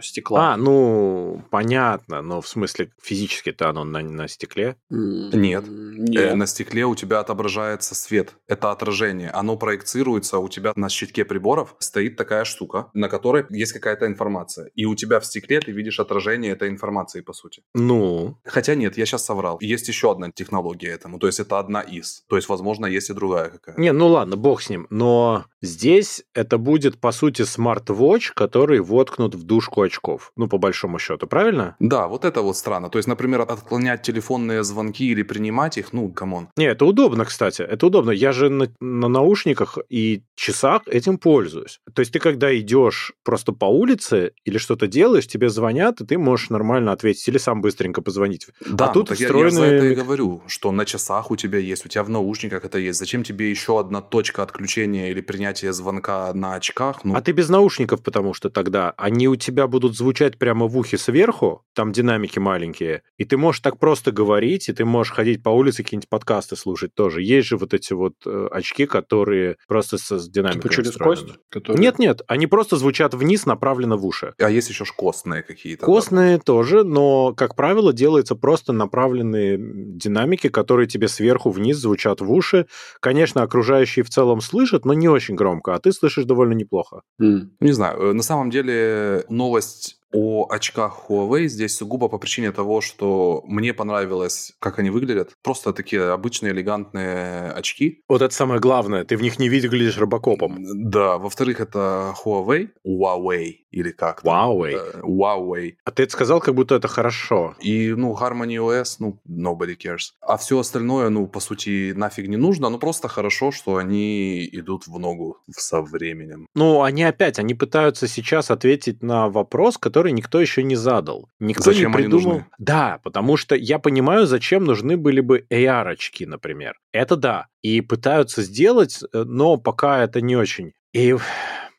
стекла. А, ну, понятно, но в смысле физически-то оно на стекле? Нет. На стекле у тебя отображается свет, это отражение, оно проецируется, у тебя на щитке приборов стоит такая штука, на которой есть какая-то информация, и у тебя в стекле ты видишь отражение этой информации, по сути. Ну... Хотя нет, я сейчас соврал. Есть еще одна технология этому, то есть это одна из. То есть, возможно, есть и другая какая-то. Не, ну ладно, бог с ним. Но здесь это будет, по сути, смарт-вотч, который воткнут в дужку очков. Ну, по большому счету, правильно? Да, вот это вот странно. То есть, например, отклонять телефонные звонки или принимать их, ну, камон. Не, это удобно, кстати, это удобно. Я же на наушниках и часах этим пользуюсь. То есть, ты когда идешь просто по улице или что-то делаешь, тебе звонят, и ты можешь нормально ответить или сам быстренько позвонить. Да, а тут встроенные... я за это и говорю, что на часах у тебя есть, у тебя в наушниках это есть. Зачем тебе еще одна точка отключения или принятия звонка на очках? Ну... А ты без наушников, потому что тогда они у тебя будут звучать прямо в ухе сверху, там динамики маленькие, и ты можешь так просто говорить, и ты можешь ходить по улице, какие-нибудь подкасты слушать тоже. Есть же вот эти вот очки, которые просто с динамиками типа через кость? Которые... Нет, они просто звучат вниз, направленно в уши. А есть еще костные какие-то? Костные тоже, но, как правило, делаются просто направленные динамики, которые тебе сверху вниз звучат в уши. Конечно, окружающие в целом слышат, но не очень громко, а ты слышишь довольно неплохо. Не знаю, на самом деле новость... О очках Huawei здесь сугубо по причине того, что мне понравилось, как они выглядят. Просто такие обычные элегантные очки. Вот это самое главное. Ты в них не выглядишь робокопом. Да. Во-вторых, это Huawei или как-то. Huawei. А ты это сказал, как будто это хорошо. И, HarmonyOS, nobody cares. А все остальное, по сути, нафиг не нужно. Просто хорошо, что они идут в ногу со временем. Они пытаются сейчас ответить на вопрос, который никто еще не задал. Никто зачем не придумал. Они нужны? Да, потому что я понимаю, зачем нужны были бы AR-очки, например. Это да. И пытаются сделать, но пока это не очень. И,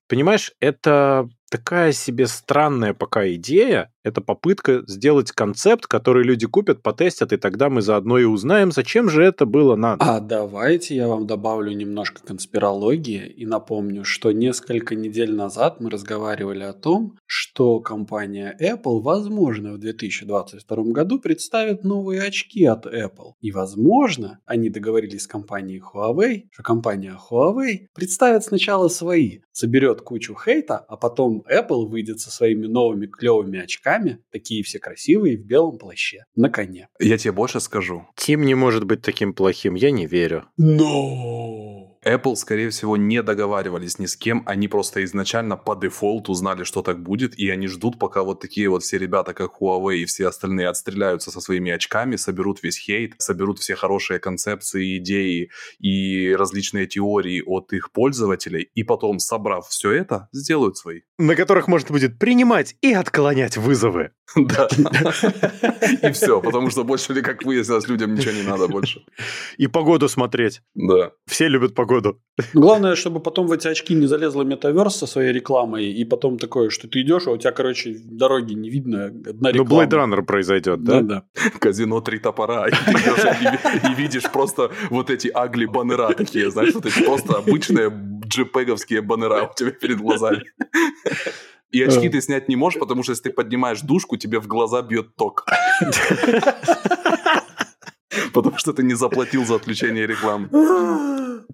понимаешь, это такая себе странная пока идея. Это попытка сделать концепт, который люди купят, потестят, и тогда мы заодно и узнаем, зачем же это было надо. А давайте я вам добавлю немножко конспирологии и напомню, что несколько недель назад мы разговаривали о том, что компания Apple, возможно, в 2022 году представит новые очки от Apple. И, возможно, они договорились с компанией Huawei, что компания Huawei представит сначала свои, соберет кучу хейта, а потом Apple выйдет со своими новыми клевыми очками, такие все красивые, в белом плаще, на коне. Я тебе больше скажу. Тим не может быть таким плохим, я не верю. Но... Apple, скорее всего, не договаривались ни с кем, они просто изначально по дефолту знали, что так будет, и они ждут, пока вот такие вот все ребята, как Huawei и все остальные, отстреляются со своими очками, соберут весь хейт, соберут все хорошие концепции, идеи и различные теории от их пользователей, и потом, собрав все это, сделают свои. На которых можно будет принимать и отклонять вызовы. Да. И все, потому что больше, как выяснилось, людям ничего не надо больше. И погоду смотреть. Да. Все любят погоду. Главное, чтобы потом в эти очки не залезла метаверс со своей рекламой, и потом такое, что ты идешь, а у тебя, короче, дороги не видно, одна реклама. Ну, Blade Runner произойдет, да? Да, да. Казино «Три топора», и ты идешь и видишь просто вот эти агли-баннера такие, знаешь, вот эти просто обычные джипеговские баннера у тебя перед глазами. И очки ты снять не можешь, потому что если ты поднимаешь дужку, тебе в глаза бьет ток. Потому что ты не заплатил за отключение рекламы.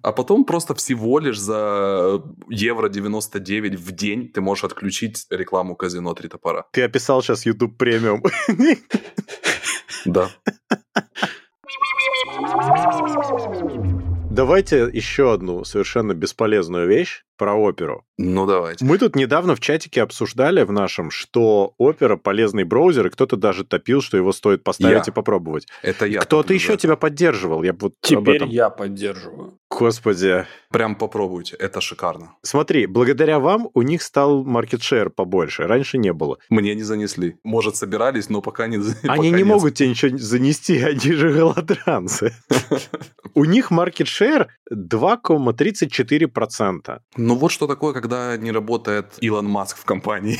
А потом просто всего лишь за евро 99 в день ты можешь отключить рекламу казино «Три топора». Ты описал сейчас YouTube премиум. Да. Давайте еще одну совершенно бесполезную вещь про оперу. Ну, давайте. Мы тут недавно в чатике обсуждали в нашем, что опера полезный браузер, и кто-то даже топил, что его стоит поставить и попробовать. Это я. Кто-то еще тебя поддерживал. Я вот теперь об этом... я поддерживаю. Господи. Прям попробуйте, это шикарно. Смотри, благодаря вам у них стал маркетшер побольше, раньше не было. Мне не занесли. Может, собирались, но пока не занесли. Они не могут тебе ничего занести, они же голодранцы. У них маркетшер 2,34%. Ну вот что такое, когда не работает Илон Маск в компании.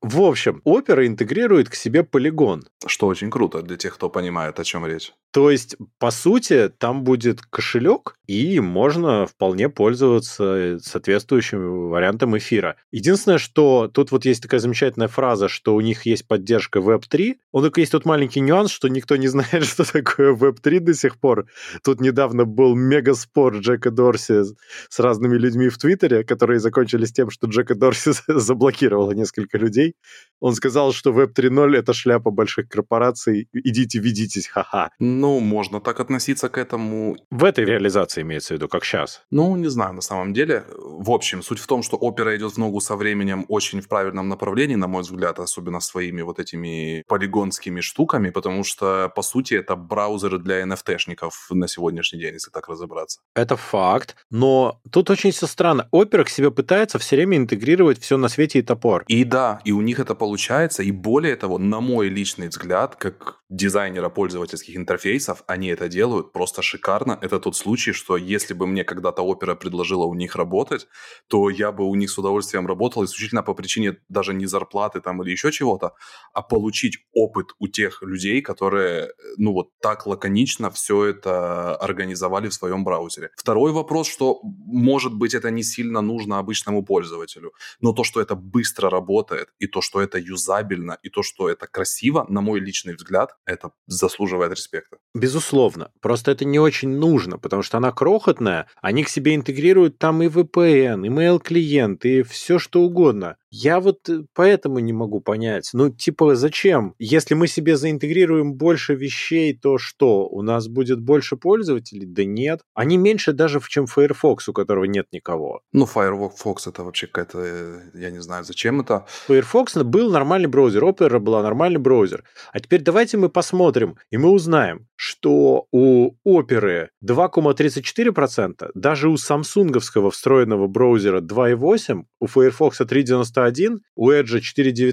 В общем, Opera интегрирует к себе Polygon. Что очень круто для тех, кто понимает, о чем речь. То есть, по сути, там будет кошелек, и можно вполне пользоваться соответствующим вариантом эфира. Единственное, что тут вот есть такая замечательная фраза, что у них есть поддержка Web3. Он только есть тут маленький нюанс, что никто не знает, что такое Web3 до сих пор. Тут недавно был мегаспор Джека Дорси с разными людьми в Твиттере, которые закончились тем, что Джека Дорси заблокировало несколько людей. Он сказал, что Web 3.0 — это шляпа больших корпораций. Идите, ведитесь, ха-ха. Ну, можно так относиться к этому. В этой реализации имеется в виду, как сейчас? Ну, не знаю, на самом деле. В общем, суть в том, что опера идет в ногу со временем очень в правильном направлении, на мой взгляд, особенно своими вот этими полигонскими штуками, потому что, по сути, это браузеры для NFT-шников на сегодняшний день, если так разобраться. Это факт, но тут очень все странно. Опера к себе пытается все время интегрировать все на свете и топор. И да, и у них это получается, и более того, на мой личный взгляд, как дизайнера пользовательских интерфейсов, они это делают просто шикарно. Это тот случай, что если бы мне когда-то Opera предложила у них работать, то я бы у них с удовольствием работал исключительно по причине даже не зарплаты там или еще чего-то, а получить опыт у тех людей, которые, ну вот так лаконично все это организовали в своем браузере. Второй вопрос, что, может быть, это не сильно нужно обычному пользователю, но то, что это быстро работает, и то, что это юзабельно, и то, что это красиво, на мой личный взгляд, это заслуживает респекта. Безусловно. Просто это не очень нужно, потому что она крохотная. Они к себе интегрируют там и VPN, и mail-клиент, и все что угодно. Я вот поэтому не могу понять. Ну, типа, зачем? Если мы себе заинтегрируем больше вещей, то что? У нас будет больше пользователей? Да нет. Они меньше даже, чем Firefox, у которого нет никого. Ну, Firefox это вообще какая-то... Я не знаю, зачем это. Firefox был нормальный браузер, Opera была нормальный браузер. А теперь давайте мы посмотрим, и мы узнаем, что у Opera 2,34%, даже у самсунговского встроенного браузера 2,8%, у Firefox 3,91%, 91, у Edge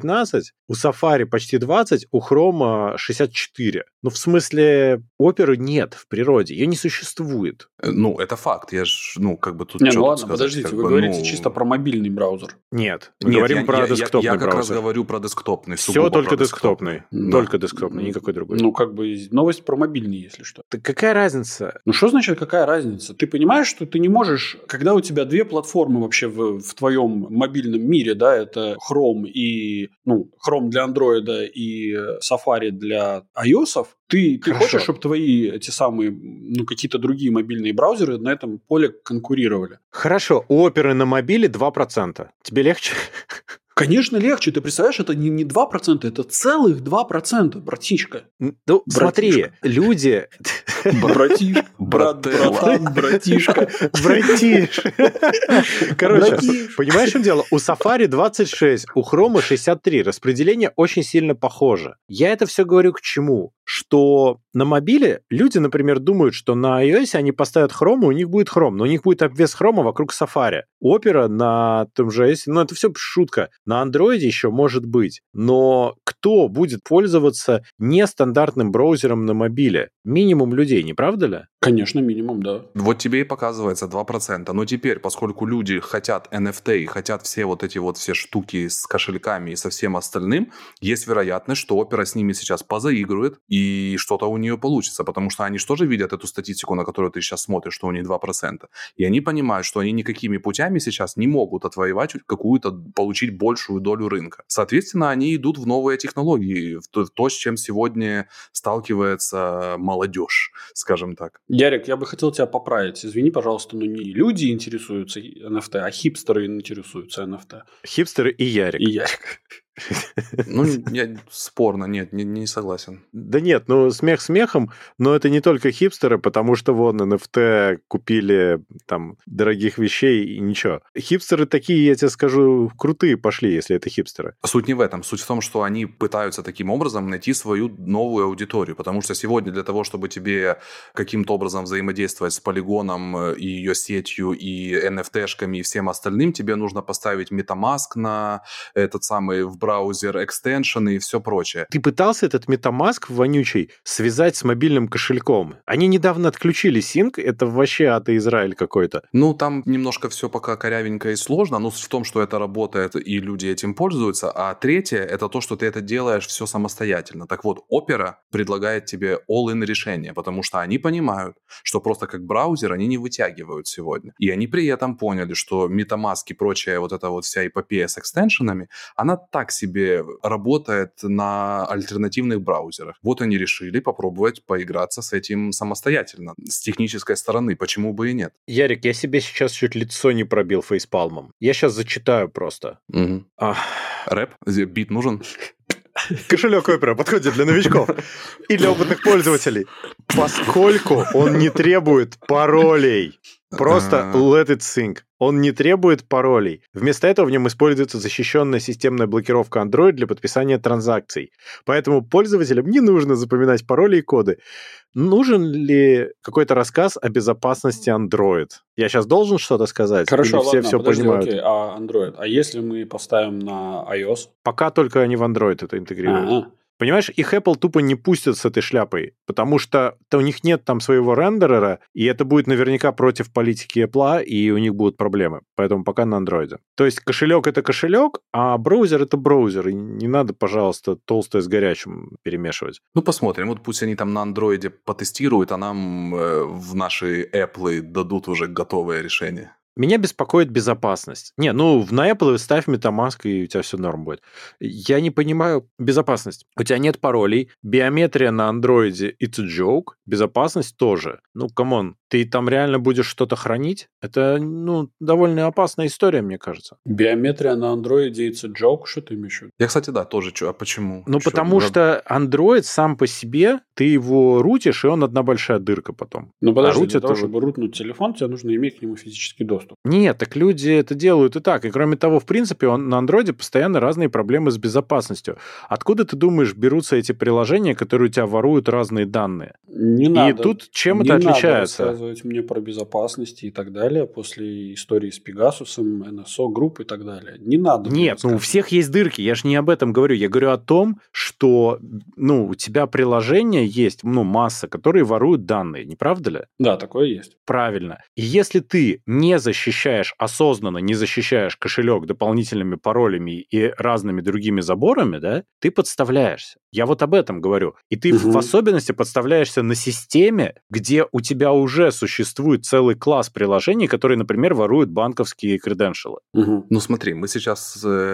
4.19, у Safari почти 20, у Chrome 64. Ну, в смысле, оперы нет в природе, ее не существует. Ну, это факт, я ж, ну, как бы тут... Не, ну ладно, сказать, подождите, вы говорите чисто про мобильный браузер. Нет, мы говорим про десктопный браузер. Я как раз говорю про десктопный. Все только десктопный, только десктопный, никакой другой. Ну, как бы новость про мобильный, если что. Так какая разница? Ну, что значит какая разница? Ты понимаешь, что ты не можешь, когда у тебя две платформы вообще в твоем мобильном мире, да, это Chrome и, ну, Chrome для Android и Safari для iOS, ты хочешь, чтобы твои эти самые, ну, какие-то другие мобильные браузеры на этом поле конкурировали. Хорошо, у Opera на мобиле 2%. Тебе легче? Конечно, легче. Ты представляешь, это не 2%, это целых 2%, братишка. Ну, смотри, люди... Братишка. Короче, понимаешь, в чем дело? У Safari 26, у Chrome 63. Распределение очень сильно похоже. Я это все говорю к чему? Что на мобиле люди, например, думают, что на iOS они поставят Chrome, и у них будет Chrome, но у них будет обвес Chrome вокруг Safari. Opera на том же iOS, ну, это все шутка. На Android еще может быть. Но кто будет пользоваться нестандартным браузером на мобиле? Минимум людей, не правда ли? Конечно, минимум, да. Вот тебе и показывается 2%. Но теперь, поскольку люди хотят NFT и хотят все вот эти вот все штуки с кошельками и со всем остальным, есть вероятность, что Opera с ними сейчас позаигрывает, и что-то у нее получится, потому что они же тоже видят эту статистику, на которую ты сейчас смотришь, что у них 2%. И они понимают, что они никакими путями сейчас не могут отвоевать какую-то, получить большую долю рынка. Соответственно, они идут в новые технологии, в то, с чем сегодня сталкивается молодежь, скажем так. Ярик, я бы хотел тебя поправить. Извини, пожалуйста, но не люди интересуются NFT, а хипстеры интересуются NFT. Хипстеры и Ярик. И Ярик. Ну, я спорно, нет, не согласен. Да нет, ну, смех смехом, но это не только хипстеры, потому что, вон, NFT купили, там, дорогих вещей и ничего. Хипстеры такие, я тебе скажу, крутые пошли, если это хипстеры. Суть не в этом. Суть в том, что они пытаются таким образом найти свою новую аудиторию, потому что сегодня для того, чтобы тебе каким-то образом взаимодействовать с Polygon и ее сетью, и NFT-шками, и всем остальным, тебе нужно поставить MetaMask на этот самый в браузер, экстеншены и все прочее. Ты пытался этот MetaMask вонючий связать с мобильным кошельком? Они недавно отключили синк, это вообще ад и Израиль какой-то. Ну, там немножко все пока корявенько и сложно, но в том, что это работает и люди этим пользуются, а третье, это то, что ты это делаешь все самостоятельно. Так вот, Opera предлагает тебе all-in решение, потому что они понимают, что просто как браузер они не вытягивают сегодня. И они при этом поняли, что MetaMask и прочая вот эта вот вся эпопея с экстеншенами, она так себе работает на альтернативных браузерах. Вот они решили попробовать поиграться с этим самостоятельно. С технической стороны, почему бы и нет? Ярик, я себе сейчас чуть лицо не пробил фейспалмом. Я сейчас зачитаю просто. Угу. Рэп? Бит нужен? Кошелек Opera подходит для новичков и для опытных пользователей, поскольку он не требует паролей. Просто let it sync. Он не требует паролей. Вместо этого в нем используется защищенная системная блокировка Android для подписания транзакций. Поэтому пользователям не нужно запоминать пароли и коды. Нужен ли какой-то рассказ о безопасности Android? Я сейчас должен что-то сказать? Хорошо, или ладно, все подожди, понимают? Окей, а Android? А если мы поставим на iOS? Пока только они в Android это интегрируют. А-а. Понимаешь, их Apple тупо не пустят с этой шляпой, потому что у них нет там своего рендерера, и это будет наверняка против политики Apple, и у них будут проблемы. Поэтому пока на Android. То есть кошелек — это кошелек, а браузер — это браузер. И не надо, пожалуйста, толстое с горячим перемешивать. Ну, посмотрим. Вот пусть они там на Android потестируют, а нам в наши Apple дадут уже готовое решение. Меня беспокоит безопасность. Не, ну, на Apple ставь MetaMask, и у тебя все норм будет. Я не понимаю безопасность. У тебя нет паролей. Биометрия на Android – it's a joke. Безопасность тоже. Ну, камон, ты там реально будешь что-то хранить? Это, ну, довольно опасная история, мне кажется. Биометрия на Android – it's a joke? Что ты имеешь в виду? Я, кстати, да, тоже. А почему? Ну, потому что Android сам по себе, ты его рутишь, и он одна большая дырка потом. Ну, подожди, для того, чтобы рутнуть телефон, тебе нужно иметь к нему физический доступ. Android. Нет, так люди это делают и так. И кроме того, в принципе, на Android постоянно разные проблемы с безопасностью. Откуда, ты думаешь, берутся эти приложения, которые у тебя воруют разные данные? Не надо. И тут чем это отличается? Не надо рассказывать мне про безопасность и так далее после истории с Пегасусом, NSO Group и так далее. Не надо. Нет, ну у всех есть дырки. Я же не об этом говорю. Я говорю о том, что ну, у тебя приложения есть, ну, масса, которые воруют данные. Не правда ли? Да, такое есть. Правильно. И если ты не защищаешь, осознанно не защищаешь кошелек дополнительными паролями и разными другими заборами, да, ты подставляешься. Я вот об этом говорю. И ты в особенности подставляешься на системе, где у тебя уже существует целый класс приложений, которые, например, воруют банковские креденшалы. Ну смотри, мы сейчас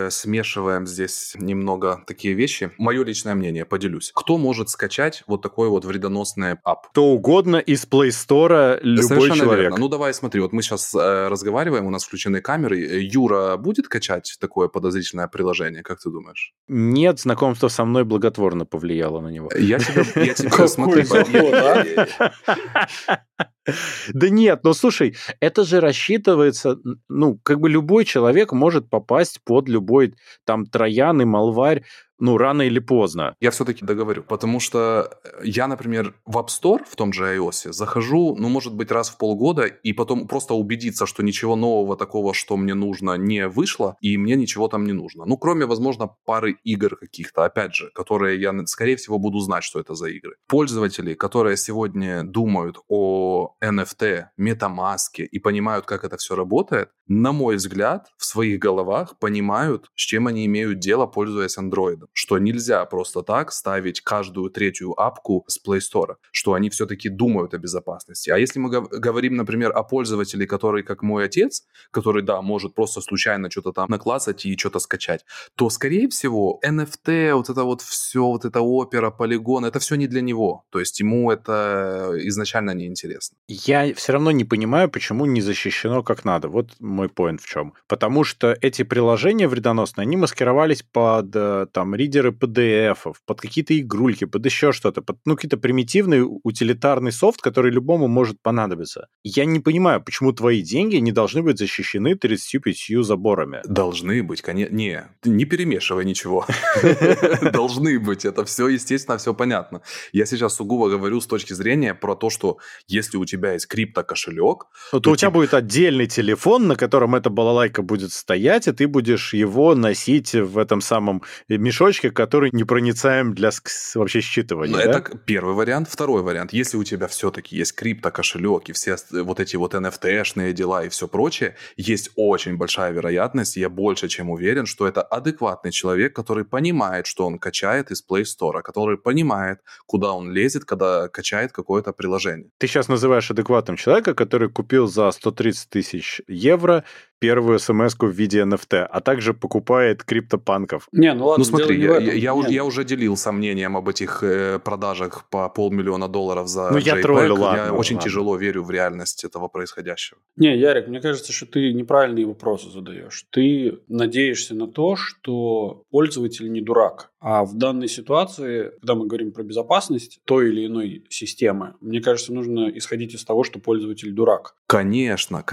смешиваем здесь немного такие вещи. Мое личное мнение, поделюсь. Кто может скачать вот такой вот вредоносный апп? Кто угодно из Play Store, любой совершенно человек. Верно. Ну давай, смотри, вот мы сейчас разговариваем, у нас включены камеры. Юра будет качать такое подозрительное приложение, как ты думаешь? Нет, знакомство со мной благотворно повлияло на него. Я тебя смотрю. Да нет, ну слушай, это же рассчитывается, ну, как бы любой человек может попасть под любой там троян и малварь, ну, рано или поздно. Я все-таки договорю, потому что я, например, в App Store, в том же iOS, захожу, ну, может быть, раз в полгода, и потом просто убедиться, что ничего нового такого, что мне нужно, не вышло, и мне ничего там не нужно. Ну, кроме, возможно, пары игр каких-то, опять же, которые я, скорее всего, буду знать, что это за игры. Пользователи, которые сегодня думают о NFT, MetaMask и понимают, как это все работает, на мой взгляд, в своих головах понимают, с чем они имеют дело, пользуясь Android. Что нельзя просто так ставить каждую третью апку с Play Store, что они все-таки думают о безопасности. А если мы говорим, например, о пользователе, который, как мой отец, который, да, может просто случайно что-то там наклацать и что-то скачать, то, скорее всего, NFT, вот это вот все, вот это Opera, Polygon, это все не для него. То есть ему это изначально неинтересно. Я все равно не понимаю, почему не защищено как надо. Вот мой поинт в чем. Потому что эти приложения вредоносные, они маскировались под, там, ридеры PDF-ов, под какие-то игрульки, под еще что-то, под, ну, какие-то примитивный утилитарный софт, который любому может понадобиться. Я не понимаю, почему твои деньги не должны быть защищены 35 заборами. Должны быть, конечно. Не перемешивай ничего. Должны быть. Это все, естественно, все понятно. Я сейчас сугубо говорю с точки зрения про то, что если у тебя есть крипто-кошелек... то у тебя будет отдельный телефон, на котором эта балалайка будет стоять, и ты будешь его носить в этом самом мешочке, который непроницаем для вообще считывания. Да? Это первый вариант. Второй вариант. Если у тебя все-таки есть крипто-кошелек и все вот эти вот NFT-шные дела и все прочее, есть очень большая вероятность, я больше чем уверен, что это адекватный человек, который понимает, что он качает из Play Store, который понимает, куда он лезет, когда качает какое-то приложение. Ты сейчас называешь адекватным человека, который купил за 130 000 евро первую смс-ку в виде NFT, а также покупает криптопанков. Не, ну ладно, ну смотри, я уже делился мнением об этих продажах по $500 000 за JPEG. Я троллю, ладно. Я очень тяжело верю в реальность этого происходящего. Не, Ярик, мне кажется, что ты неправильные вопросы задаешь. Ты надеешься на то, что пользователь не дурак. А в данной ситуации, когда мы говорим про безопасность той или иной системы, мне кажется, нужно исходить из того, что пользователь дурак. Конечно,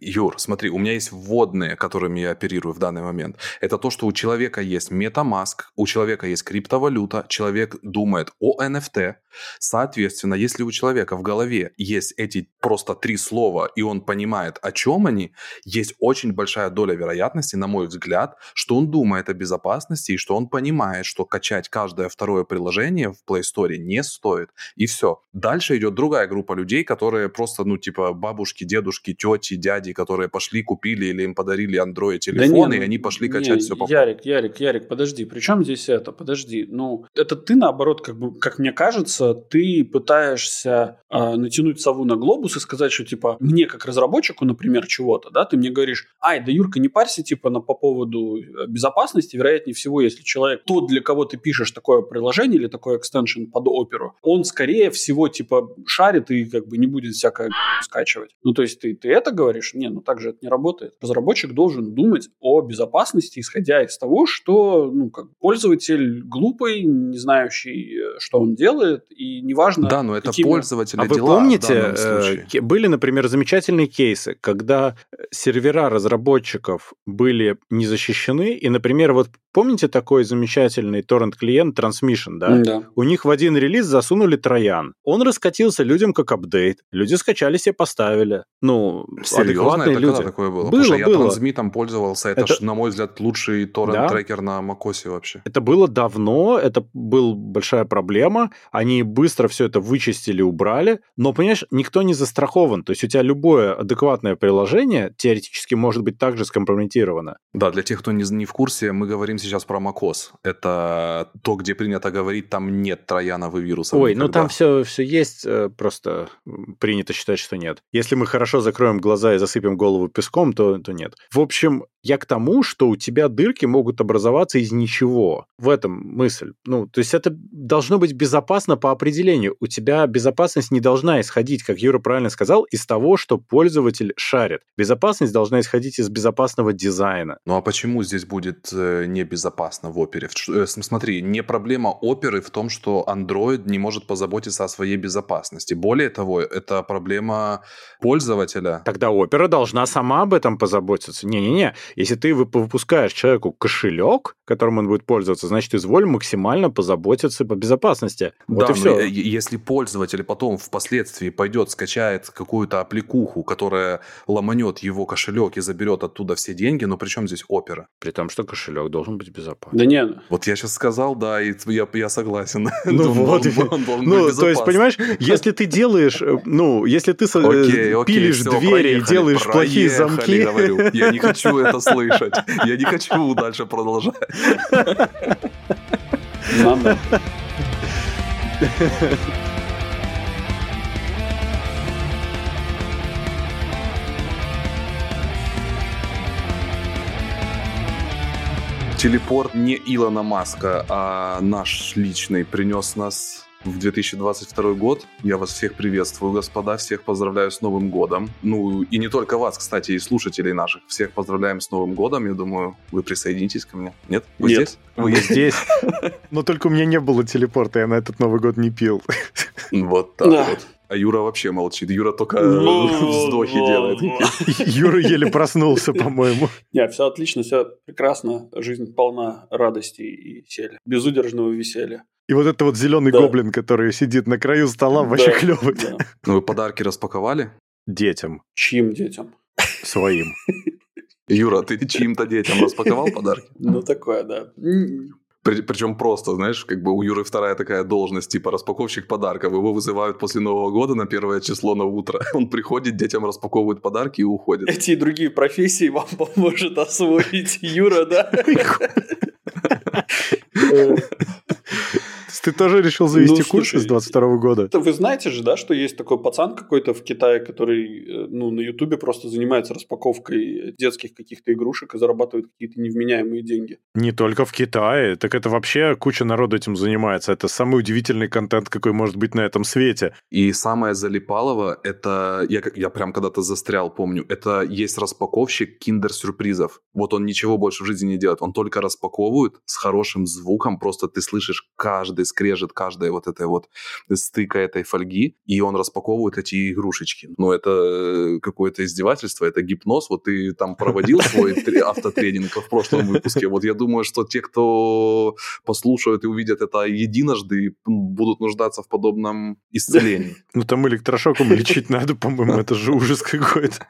Юр, смотри, у меня есть вводные, которыми я оперирую в данный момент. Это то, что у человека есть MetaMask, у человека есть криптовалюта, человек думает о NFT. Соответственно, если у человека в голове есть эти просто 3 слова, и он понимает, о чем они, есть очень большая доля вероятности, на мой взгляд, что он думает о безопасности и что он понимает, что качать каждое второе приложение в Play Store не стоит. И все. Дальше идет другая группа людей, которые просто, ну, типа бабушки, дедушки, тети, дяди, которые пошли, купили или им подарили Android телефон, да, и они пошли качать все по... Ярик, подожди. Причем здесь это? Подожди. Ну, это ты, наоборот, как бы, как мне кажется, ты пытаешься натянуть сову на глобус и сказать, что, типа, мне как разработчику, например, чего-то, да, ты мне говоришь, да, Юрка, не парься, типа, по поводу безопасности, вероятнее всего, если человек, тот, для кого ты пишешь такое приложение или такой экстеншн под оперу, он, скорее всего, типа, шарит и, как бы, не будет всякое скачивать. скачивать. Ну, то есть ты это говоришь? Не, ну так же это не работает. Разработчик должен думать о безопасности, исходя из того, что, ну, как пользователь глупый, не знающий, что он делает, и неважно... Да, но это какими... пользователи а дела. А вы помните, были, например, замечательные кейсы, когда сервера разработчиков были не защищены, и, например, вот помните такой замечательный торрент-клиент Transmission, да? Да. У них в один релиз засунули троян. Он раскатился людям как апдейт. Люди скачали себе, поставили. Ну, серьезно? Это люди. Когда такое было? Потому что я трансмитом пользовался. Это ж, на мой взгляд, лучший торрент-трекер на Макосе вообще. Это было давно, это была большая проблема. Они быстро все это вычистили, убрали. Но, понимаешь, никто не застрахован. То есть у тебя любое адекватное приложение теоретически может быть также скомпрометировано. Да, для тех, кто не в курсе, мы говорим сейчас про Макос. Это то, где принято говорить, там нет троянов и вирусов. Ой, никогда. Ну там все есть, просто принято считать, что нет. Если мы хорошо закроем глаза и засыпем голову песком, то нет. В общем, я к тому, что у тебя дырки могут образоваться из ничего. В этом мысль. Ну, то есть это должно быть безопасно по определению. У тебя безопасность не должна исходить, как Юра правильно сказал, из того, что пользователь шарит. Безопасность должна исходить из безопасного дизайна. Ну а почему здесь будет небезопасно в Опере? Смотри, не проблема Оперы в том, что Android не может позаботиться о своей безопасности. Более того, это проблема пользователя. Тогда Opera должна сама об этом позаботиться. Не-не-не. Если ты выпускаешь человеку кошелек, которым он будет пользоваться, значит, изволь максимально позаботиться по безопасности. Вот да, и все. Если пользователь потом впоследствии пойдет, скачает какую-то аппликуху, которая ломанет его кошелек и заберет оттуда все деньги, но при чем здесь Opera? При том, что кошелек должен быть безопасным. Да нет. Вот я сейчас сказал, да, и я согласен. Ну вот. Ну, то есть, понимаешь, если ты делаешь, ну, если ты пилишь двери и делаешь плохие замки... Я не хочу это слышать. Я не хочу дальше продолжать. Надо. Телепорт не Илона Маска, а наш личный принес нас... в 2022 год. Я вас всех приветствую, господа, всех поздравляю с Новым годом. Ну, и не только вас, кстати, и слушателей наших. Всех поздравляем с Новым годом. Я думаю, вы присоединитесь ко мне. Нет? Вы Нет. здесь? Вы здесь. Но только у меня не было телепорта, я на этот Новый год не пил. Вот так вот. А Юра вообще молчит. Юра только вздохи делает. Юра еле проснулся, по-моему. Нет, все отлично, все прекрасно. Жизнь полна радости и веселья. Безудержного веселья. И вот это вот зеленый гоблин, который сидит на краю стола, вообще клевый. Да. Ну, вы подарки распаковали? Детям. Чьим детям? Своим. Юра, ты чьим-то детям распаковал подарки? Ну, такое, да. Причем просто, знаешь, как бы у Юры вторая такая должность, типа распаковщик подарков. Его вызывают после Нового года на 1 число на утро. Он приходит, детям распаковывает подарки и уходит. Эти и другие профессии вам поможет освоить Юра, да? Ты тоже решил завести курс с 22 года? Вы знаете же, да, что есть такой пацан какой-то в Китае, который, ну, на Ютубе просто занимается распаковкой детских каких-то игрушек и зарабатывает какие-то невменяемые деньги. Не только в Китае. Так это вообще куча народу этим занимается. Это самый удивительный контент, какой может быть на этом свете. И самое залипалово, это... Я прям когда-то застрял, помню. Это есть распаковщик киндер-сюрпризов. Вот он ничего больше в жизни не делает. Он только распаковывает с хорошим звуком. Просто ты слышишь каждый скрежет каждой вот этой вот стыка этой фольги, и он распаковывает эти игрушечки. Ну, это какое-то издевательство, это гипноз. Вот ты там проводил свой автотренинг в прошлом выпуске. Вот я думаю, что те, кто послушают и увидят это единожды, будут нуждаться в подобном исцелении. Ну, там электрошоком лечить надо, по-моему, это же ужас какой-то.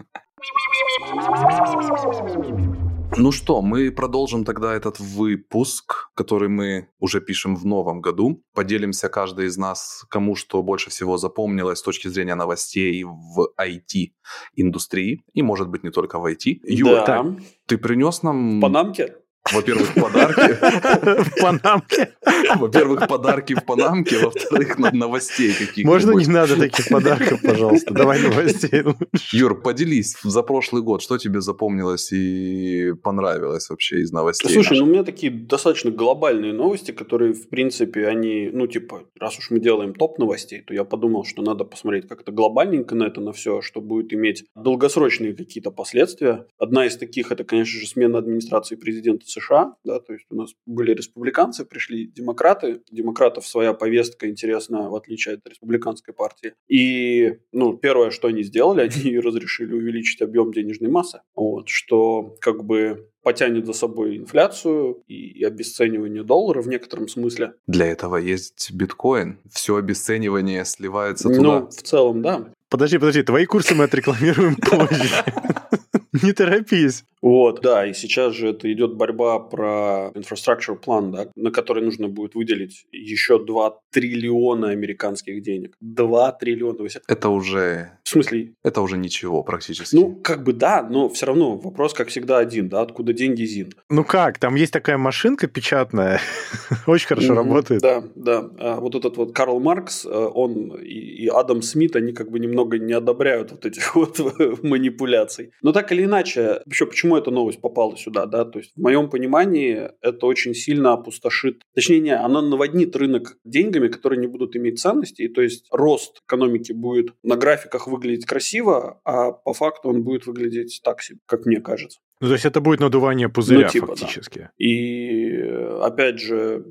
Ну что, мы продолжим тогда этот выпуск, который мы уже пишем в новом году. Поделимся каждый из нас, кому что больше всего запомнилось с точки зрения новостей в IT-индустрии. И, может быть, не только в IT. Юра, ты принес нам... Панамки? Во-первых, подарки. В Панамке. Во-первых, подарки в Панамке. Во-вторых, новостей каких-нибудь. Можно не надо таких подарков, пожалуйста? Давай новостей лучше. Юр, поделись за прошлый год. Что тебе запомнилось и понравилось вообще из новостей? Слушай, у меня такие достаточно глобальные новости, которые, в принципе, они... Ну, типа, раз уж мы делаем топ новостей, то я подумал, что надо посмотреть как-то глобальненько на это, на все, что будет иметь долгосрочные какие-то последствия. Одна из таких, это, конечно же, смена администрации президента США, да, то есть у нас были республиканцы, пришли демократы, демократов своя повестка интересная, в отличие от республиканской партии, и, ну, первое, что они сделали, они разрешили увеличить объем денежной массы, вот, что, как бы, потянет за собой инфляцию и обесценивание доллара в некотором смысле. Для этого есть биткоин, все обесценивание сливается туда. Ну, в целом, да. Подожди, твои курсы мы отрекламируем позже. Не торопись. Вот, да, и сейчас же это идет борьба про инфраструктурный план, да, на который нужно будет выделить еще 2 триллиона американских денег. 2 триллиона. Это уже... В смысле? Это уже ничего практически. Ну, как бы да, но все равно вопрос, как всегда, один, да, откуда деньги зин. Ну как, там есть такая машинка печатная, очень хорошо работает. Да, вот этот вот Карл Маркс, он и Адам Смит, они как бы немного не одобряют вот этих вот манипуляций. Но так или иначе, еще почему эта новость попала сюда, да, то есть в моем понимании это очень сильно опустошит, точнее, не, она наводнит рынок деньгами, которые не будут иметь ценности, и, то есть рост экономики будет на графиках выглядеть красиво, а по факту он будет выглядеть так себе, как мне кажется. Ну, то есть это будет надувание пузыря, ну, типа, фактически. Да. И, опять же,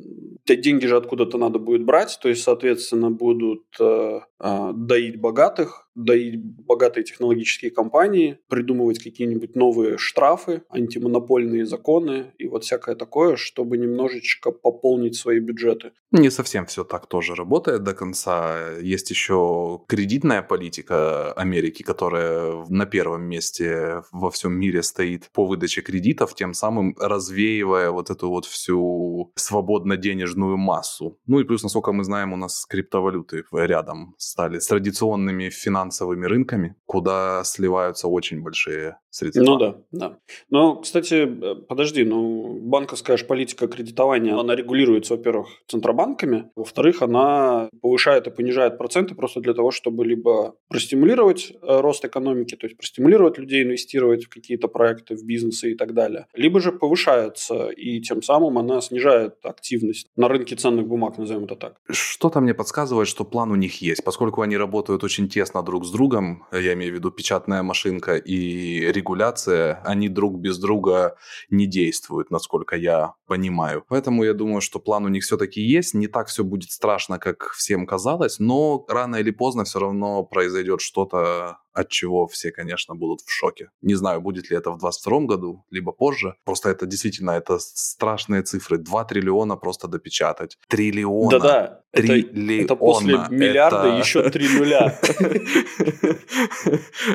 деньги же откуда-то надо будет брать, то есть, соответственно, будут доить богатых, доить богатые технологические компании, придумывать какие-нибудь новые штрафы, антимонопольные законы и вот всякое такое, чтобы немножечко пополнить свои бюджеты. Не совсем все так тоже работает до конца. Есть еще кредитная политика Америки, которая на первом месте во всем мире стоит по выдаче кредитов, тем самым развеивая вот эту вот всю свободно-денежную массу. Ну и плюс, насколько мы знаем, у нас криптовалюты рядом стали с традиционными финансовыми рынками, куда сливаются очень большие средства. Ну да. Но, кстати, подожди, банковская же политика кредитования, она регулируется, во-первых, центробанками, во-вторых, она повышает и понижает проценты просто для того, чтобы либо простимулировать рост экономики, то есть простимулировать людей инвестировать в какие-то проекты, в бизнесы и так далее, либо же повышается, и тем самым она снижает активность на рынке ценных бумаг, назовем это так. Что-то мне подсказывает, что план у них есть, поскольку они работают очень тесно друг с другом, я имею в виду печатная машинка и регуляция, они друг без друга не действуют, насколько я понимаю. Поэтому я думаю, что план у них все-таки есть, не так все будет страшно, как всем казалось, но рано или поздно все равно произойдет что-то, от чего все, конечно, будут в шоке. Не знаю, будет ли это в 2022 году, либо позже. Просто это действительно, это страшные цифры. 2 триллиона просто допечатать. Триллиона. Да-да. Триллиона. Это после миллиарда еще 3 нуля.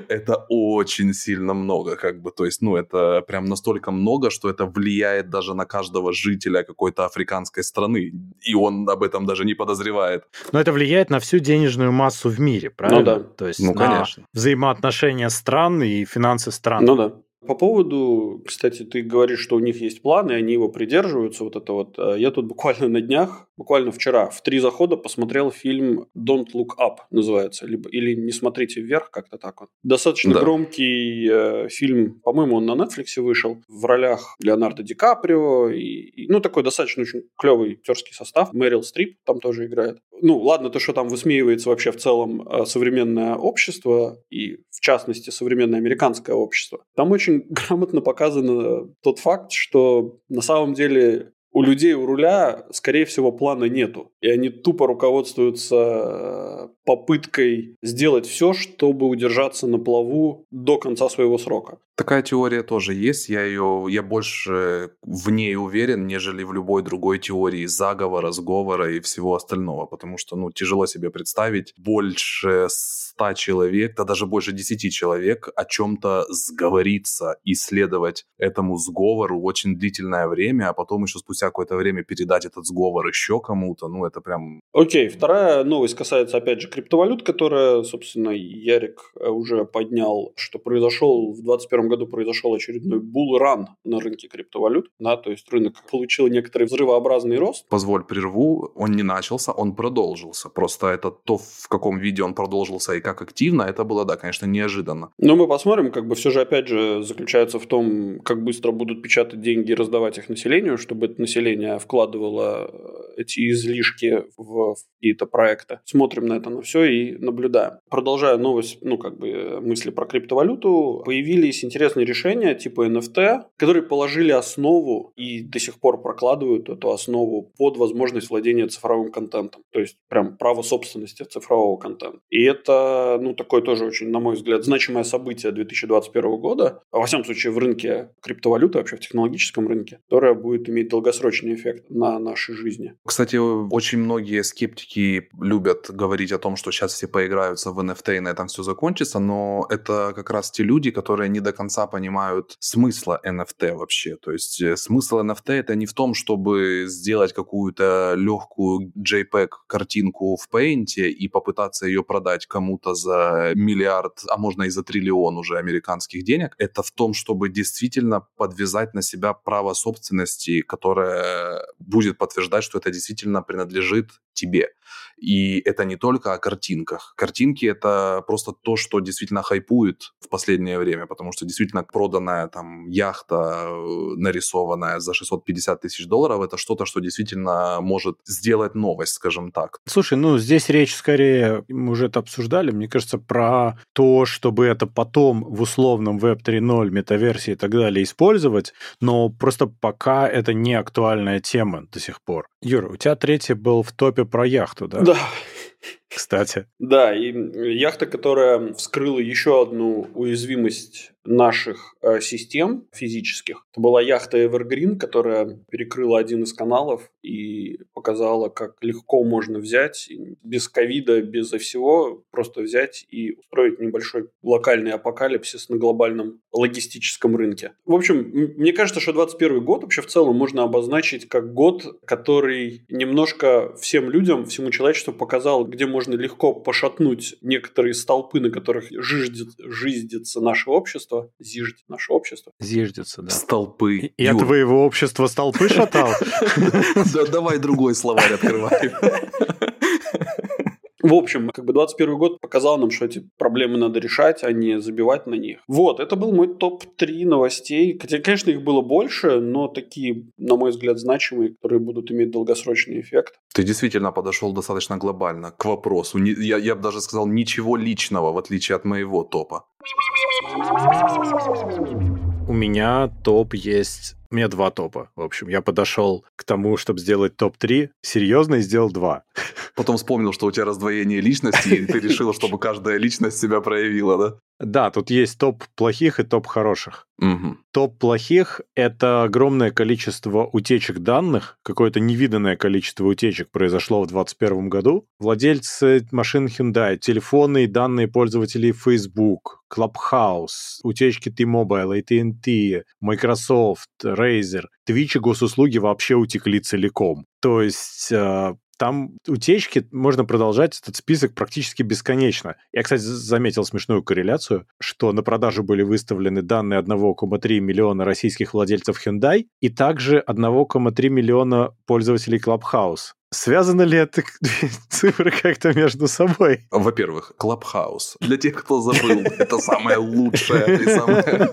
Это очень сильно много, как бы. То есть, это прям настолько много, что это влияет даже на каждого жителя какой-то африканской страны. И он об этом даже не подозревает. Но это влияет на всю денежную массу в мире, правильно? Ну да. То есть, конечно. Взаимоотношения стран и финансы стран. Ну да. По поводу, кстати, ты говоришь, что у них есть план, и они его придерживаются, вот это вот. Я тут буквально вчера, в 3 захода посмотрел фильм «Don't Look Up» называется, или «Не смотрите вверх», как-то так вот. Достаточно громкий фильм, по-моему, он на Netflix вышел, в ролях Леонардо Ди Каприо, и такой достаточно очень клевый актерский состав, Мэрил Стрип там тоже играет. Ну, ладно, то, что там высмеивается вообще в целом современное общество, и в частности современное американское общество, там очень грамотно показан тот факт, что на самом деле у людей у руля, скорее всего, плана нету. И они тупо руководствуются попыткой сделать все, чтобы удержаться на плаву до конца своего срока. Такая теория тоже есть. Я больше в ней уверен, нежели в любой другой теории заговора, сговора и всего остального. Потому что, тяжело себе представить больше 100 человек, да даже больше 10 человек о чем-то сговориться и следовать этому сговору очень длительное время, а потом еще спустя какое-то время передать этот сговор еще кому-то, это прям... Окей, вторая новость касается, опять же, криптовалют, которая, собственно, Ярик уже поднял, что произошел в 2021 этом году произошел очередной bull-ран на рынке криптовалют, да, то есть рынок получил некоторый взрывообразный рост. Позволь, прерву, он не начался, он продолжился. Просто это то, в каком виде он продолжился и как активно, это было, да, конечно, неожиданно. Но мы посмотрим, как бы все же, опять же, заключается в том, как быстро будут печатать деньги и раздавать их населению, чтобы это население вкладывало эти излишки в какие-то проекты. Смотрим на это, на все и наблюдаем. Продолжая новость, ну, как бы, мысли про криптовалюту, появились интересные решения типа NFT, которые положили основу и до сих пор прокладывают эту основу под возможность владения цифровым контентом. То есть прям право собственности цифрового контента. И это, ну, такое тоже очень, на мой взгляд, значимое событие 2021 года. Во всяком случае, в рынке криптовалюты, вообще в технологическом рынке, которое будет иметь долгосрочный эффект на нашей жизни. Кстати, очень многие скептики любят говорить о том, что сейчас все поиграются в NFT и на этом все закончится, но это как раз те люди, которые не до конца понимают смысла NFT вообще. То есть смысл NFT — это не в том, чтобы сделать какую-то легкую JPEG-картинку в Paint и попытаться ее продать кому-то за миллиард, а можно и за триллион уже американских денег. Это в том, чтобы действительно подвязать на себя право собственности, которое будет подтверждать, что это действительно принадлежит тебе. И это не только о картинках. Картинки — это просто то, что действительно хайпует в последнее время, потому что действительно проданная там яхта, нарисованная за $650 тысяч, это что-то, что действительно может сделать новость, скажем так. Слушай, ну здесь речь скорее, мы уже это обсуждали, мне кажется, про то, чтобы это потом в условном Web 3.0, метаверсии и так далее использовать, но просто пока это не актуальная тема до сих пор. Юра, у тебя третий был в топе про яхту, да? Да. Кстати. Да, и яхта, которая вскрыла еще одну уязвимость наших систем физических. Это была яхта Evergreen, которая перекрыла один из каналов и показала, как легко можно взять, без ковида, безо всего, просто взять и устроить небольшой локальный апокалипсис на глобальном логистическом рынке. В общем, мне кажется, что 2021 год вообще в целом можно обозначить как год, который немножко всем людям, всему человечеству показал, где можно легко пошатнуть некоторые столпы, на которых зиждется наше общество. Зиждется, да. Столпы. Я твоего общества столпы шатал? Давай другой словарь открывай. В общем, как бы 21 год показал нам, что эти проблемы надо решать, а не забивать на них. Вот, это был мой топ-3 новостей. Хотя, конечно, их было больше, но такие, на мой взгляд, значимые, которые будут иметь долгосрочный эффект. Ты действительно подошел достаточно глобально к вопросу. Я бы даже сказал, ничего личного, в отличие от моего топа. У меня топ есть... У меня два топа, в общем. Я подошел к тому, чтобы сделать топ-3, серьезно, и сделал два. Потом вспомнил, что у тебя раздвоение личности, и ты решил, чтобы каждая личность себя проявила, да? Да, тут есть топ плохих и топ хороших. Угу. Топ плохих – это огромное количество утечек данных, какое-то невиданное количество утечек произошло в 2021 году. Владельцы машин Hyundai, телефоны и данные пользователей Facebook, Clubhouse, утечки T-Mobile, AT&T, Microsoft, Razer, Twitch и госуслуги вообще утекли целиком. То есть... Там утечки, можно продолжать этот список практически бесконечно. Я, кстати, заметил смешную корреляцию, что на продажу были выставлены данные 1,3 миллиона российских владельцев Hyundai и также 1,3 миллиона пользователей Clubhouse. Связаны ли это цифры как-то между собой? Во-первых, Clubhouse. Для тех, кто забыл, это самая лучшая и самая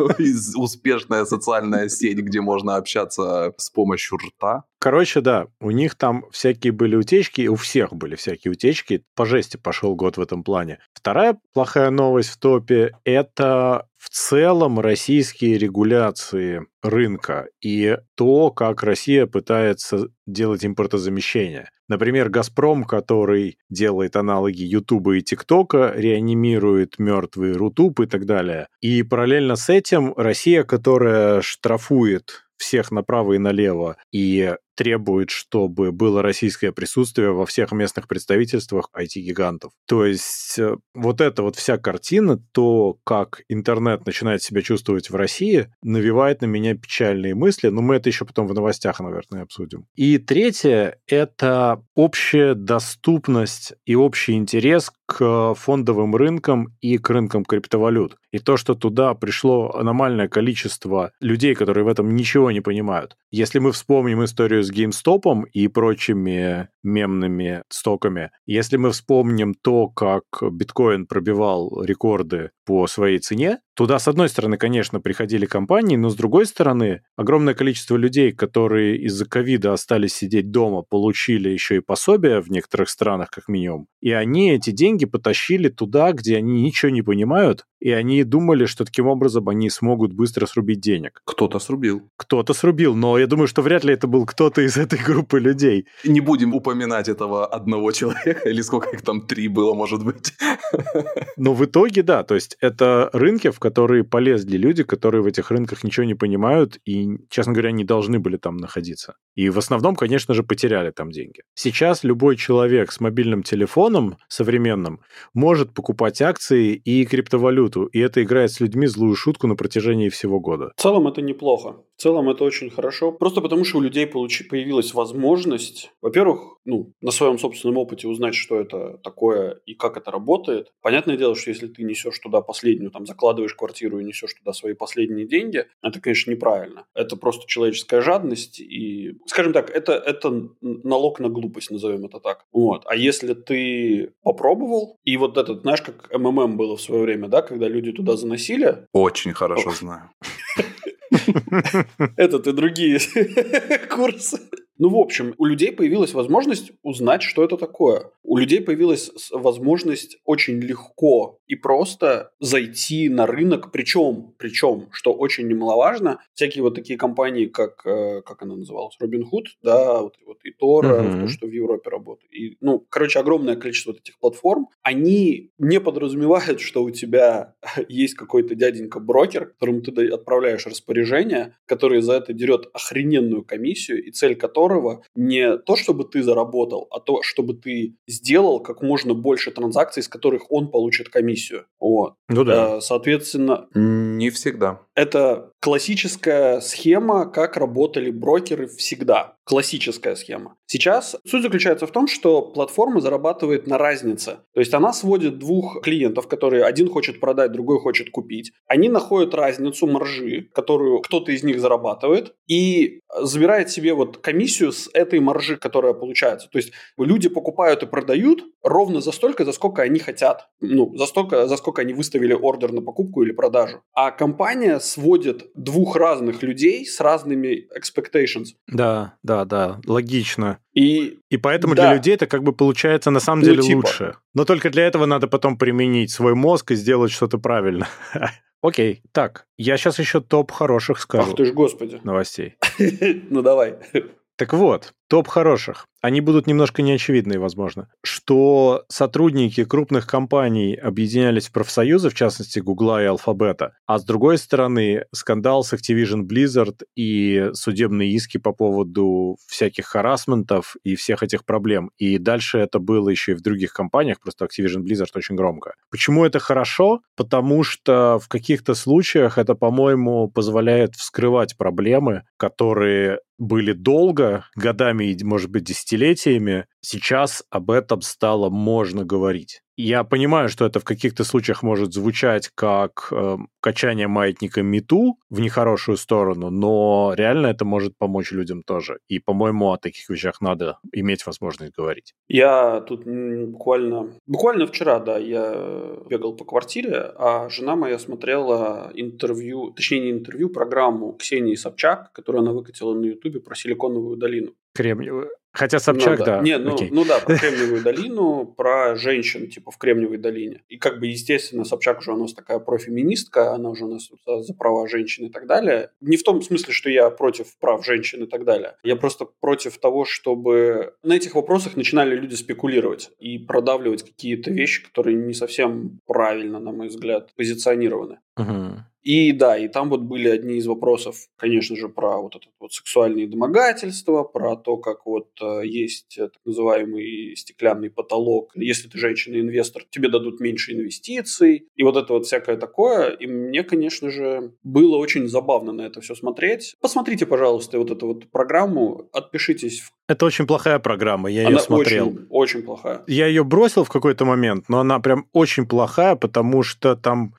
успешная социальная сеть, где можно общаться с помощью рта. Короче, да, у них там всякие были утечки, у всех были всякие утечки. По жести пошел год в этом плане. Вторая плохая новость в топе – это... В целом российские регуляции рынка и то, как Россия пытается делать импортозамещение. Например, «Газпром», который делает аналоги Ютуба и ТикТока, реанимирует мертвый Рутуб и так далее. И параллельно с этим Россия, которая штрафует всех направо и налево и требует, чтобы было российское присутствие во всех местных представительствах IT-гигантов. То есть вот эта вот вся картина, то, как интернет начинает себя чувствовать в России, навевает на меня печальные мысли, но мы это еще потом в новостях, наверное, обсудим. И третье — это общая доступность и общий интерес к фондовым рынкам и к рынкам криптовалют. И то, что туда пришло аномальное количество людей, которые в этом ничего не понимают. Если мы вспомним историю с GameStop и прочими мемными стоками, если мы вспомним то, как биткоин пробивал рекорды по своей цене, туда, с одной стороны, конечно, приходили компании, но, с другой стороны, огромное количество людей, которые из-за ковида остались сидеть дома, получили еще и пособия в некоторых странах, как минимум, и они эти деньги потащили туда, где они ничего не понимают, и они думали, что таким образом они смогут быстро срубить денег. Кто-то срубил. Кто-то срубил, но я думаю, что вряд ли это был кто-то из этой группы людей. Не будем упоминать этого одного человека, или сколько их там, 3 было, может быть. Но в итоге, да, то есть это рынки, в которые полезли люди, которые в этих рынках ничего не понимают и, честно говоря, не должны были там находиться. И в основном, конечно же, потеряли там деньги. Сейчас любой человек с мобильным телефоном современным может покупать акции и криптовалюту, и это играет с людьми злую шутку на протяжении всего года. В целом это неплохо. В целом это очень хорошо. Просто потому, что у людей появилась возможность, во-первых, на своем собственном опыте узнать, что это такое и как это работает. Понятное дело, что если ты несешь туда последнюю, закладываешь квартиру и несешь туда свои последние деньги, это, конечно, неправильно. Это просто человеческая жадность и, скажем так, это налог на глупость, назовем это так. Вот. А если ты попробовал, и вот этот, знаешь, как МММ было в свое время, да, когда люди туда заносили... Очень хорошо знаю. Этот и другие курсы. В общем, у людей появилась возможность узнать, что это такое. У людей появилась возможность очень легко и просто зайти на рынок. Причем, что очень немаловажно, всякие вот такие компании, как она называлась, Robinhood, да, вот и Тора, то, что в Европе работает. И, огромное количество вот этих платформ, они не подразумевают, что у тебя есть какой-то дяденька-брокер, которому ты отправляешь распоряжение, который за это дерет охрененную комиссию, и цель которой не то, чтобы ты заработал, а то, чтобы ты сделал как можно больше транзакций, с которых он получит комиссию. Вот. Ну да. Соответственно... Не всегда. Это классическая схема, как работали брокеры всегда. Классическая схема. Сейчас суть заключается в том, что платформа зарабатывает на разнице. То есть она сводит двух клиентов, которые один хочет продать, другой хочет купить. Они находят разницу маржи, которую кто-то из них зарабатывает, и забирает себе комиссию с этой маржи, которая получается. То есть люди покупают и продают ровно за столько, за сколько они хотят. За сколько они выставили ордер на покупку или продажу. А компания сводит двух разных людей с разными expectations. Да, логично. И поэтому для людей это получается на самом деле лучше. Но только для этого надо потом применить свой мозг и сделать что-то правильно. Окей, так, я сейчас еще топ хороших скажу. Ах ты ж, господи. Новостей. Ну давай. Так вот, топ хороших. Они будут немножко неочевидные, возможно. Что сотрудники крупных компаний объединялись в профсоюзы, в частности, Гугла и Алфабета. А с другой стороны, скандал с Activision Blizzard и судебные иски по поводу всяких харассментов и всех этих проблем. И дальше это было еще и в других компаниях, просто Activision Blizzard очень громко. Почему это хорошо? Потому что в каких-то случаях это, по-моему, позволяет вскрывать проблемы, которые были долго, годами и, может быть, десятилетиями, сейчас об этом стало можно говорить. Я понимаю, что это в каких-то случаях может звучать как качание маятника мету в нехорошую сторону, но реально это может помочь людям тоже. И, по-моему, о таких вещах надо иметь возможность говорить. Я тут буквально вчера, да, я бегал по квартире, а жена моя смотрела программу Ксении Собчак, которую она выкатила на Ютубе про Силиконовую долину. Кремниевую. Хотя Собчак, да. Нет, про Кремниевую долину, про женщин, в Кремниевой долине. И естественно, Собчак уже у нас такая профеминистка, она уже у нас за права женщин и так далее. Не в том смысле, что я против прав женщин и так далее. Я просто против того, чтобы на этих вопросах начинали люди спекулировать и продавливать какие-то вещи, которые не совсем правильно, на мой взгляд, позиционированы. И да, и там были одни из вопросов, конечно же, про сексуальные домогательства, про то, как есть так называемый стеклянный потолок. Если ты женщина-инвестор, тебе дадут меньше инвестиций, и всякое такое. И мне, конечно же, было очень забавно на это все смотреть. Посмотрите, пожалуйста, программу, отпишитесь в Это очень плохая программа, я ее смотрел. Она очень плохая. Я ее бросил в какой-то момент, но она прям очень плохая, потому что там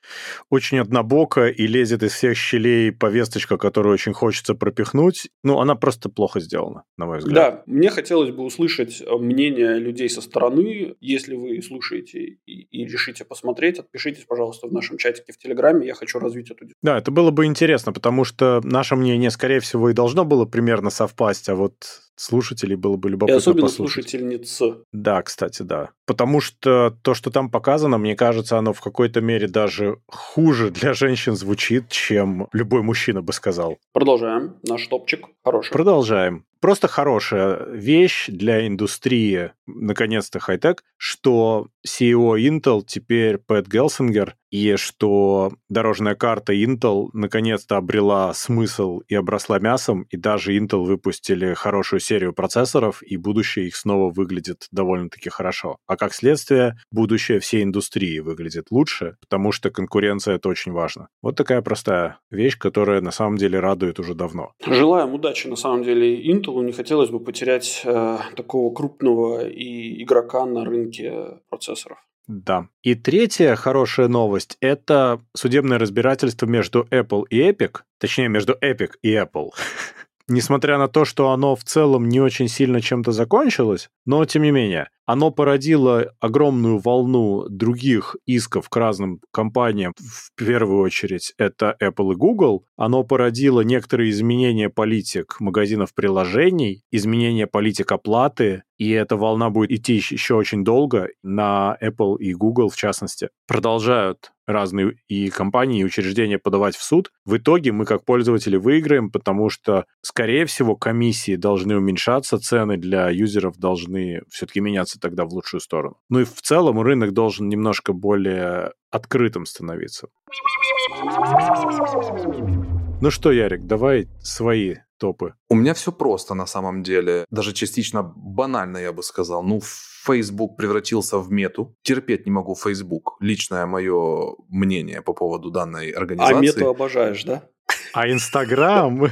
очень однобоко и лезет из всех щелей повесточка, которую очень хочется пропихнуть. Ну, она просто плохо сделана, на мой взгляд. Да, мне хотелось бы услышать мнение людей со стороны. Если вы слушаете и решите посмотреть, отпишитесь, пожалуйста, в нашем чатике в Телеграме, я хочу развить эту дискуссию. Да, это было бы интересно, потому что наше мнение, скорее всего, и должно было примерно совпасть, а вот... слушателей было бы любопытно послушать. И особенно слушательницы. Да, кстати, да. Потому что то, что там показано, мне кажется, оно в какой-то мере даже хуже для женщин звучит, чем любой мужчина бы сказал. Продолжаем. Наш топчик хороший. Продолжаем. Просто хорошая вещь для индустрии, наконец-то хай-тек, что CEO Intel теперь Пэт Гелсингер, и что дорожная карта Intel наконец-то обрела смысл и обросла мясом, и даже Intel выпустили хорошую серию процессоров, и будущее их снова выглядит довольно-таки хорошо. А как следствие, будущее всей индустрии выглядит лучше, потому что конкуренция — это очень важно. Вот такая простая вещь, которая на самом деле радует уже давно. Желаем удачи, на самом деле, Intel. Не хотелось бы потерять такого крупного и игрока на рынке процессоров. Да. И третья хорошая новость – это судебное разбирательство между Apple и Epic, точнее, между Epic и Apple. Несмотря на то, что оно в целом не очень сильно чем-то закончилось, но, тем не менее, оно породило огромную волну других исков к разным компаниям. В первую очередь, это Apple и Google. Оно породило некоторые изменения политик магазинов приложений, изменения политик оплаты, и эта волна будет идти еще очень долго. На Apple и Google, в частности, продолжают разные и компании, и учреждения подавать в суд. В итоге мы, как пользователи, выиграем, потому что, скорее всего, комиссии должны уменьшаться, цены для юзеров должны все-таки меняться тогда в лучшую сторону. Ну и в целом рынок должен немножко более открытым становиться. Ну что, Ярик, давай свои топы. У меня все просто на самом деле. Даже частично банально, я бы сказал. Ну, Facebook превратился в мету. Терпеть не могу Facebook. Личное мое мнение по поводу данной организации. А мету обожаешь, да? А Инстаграм?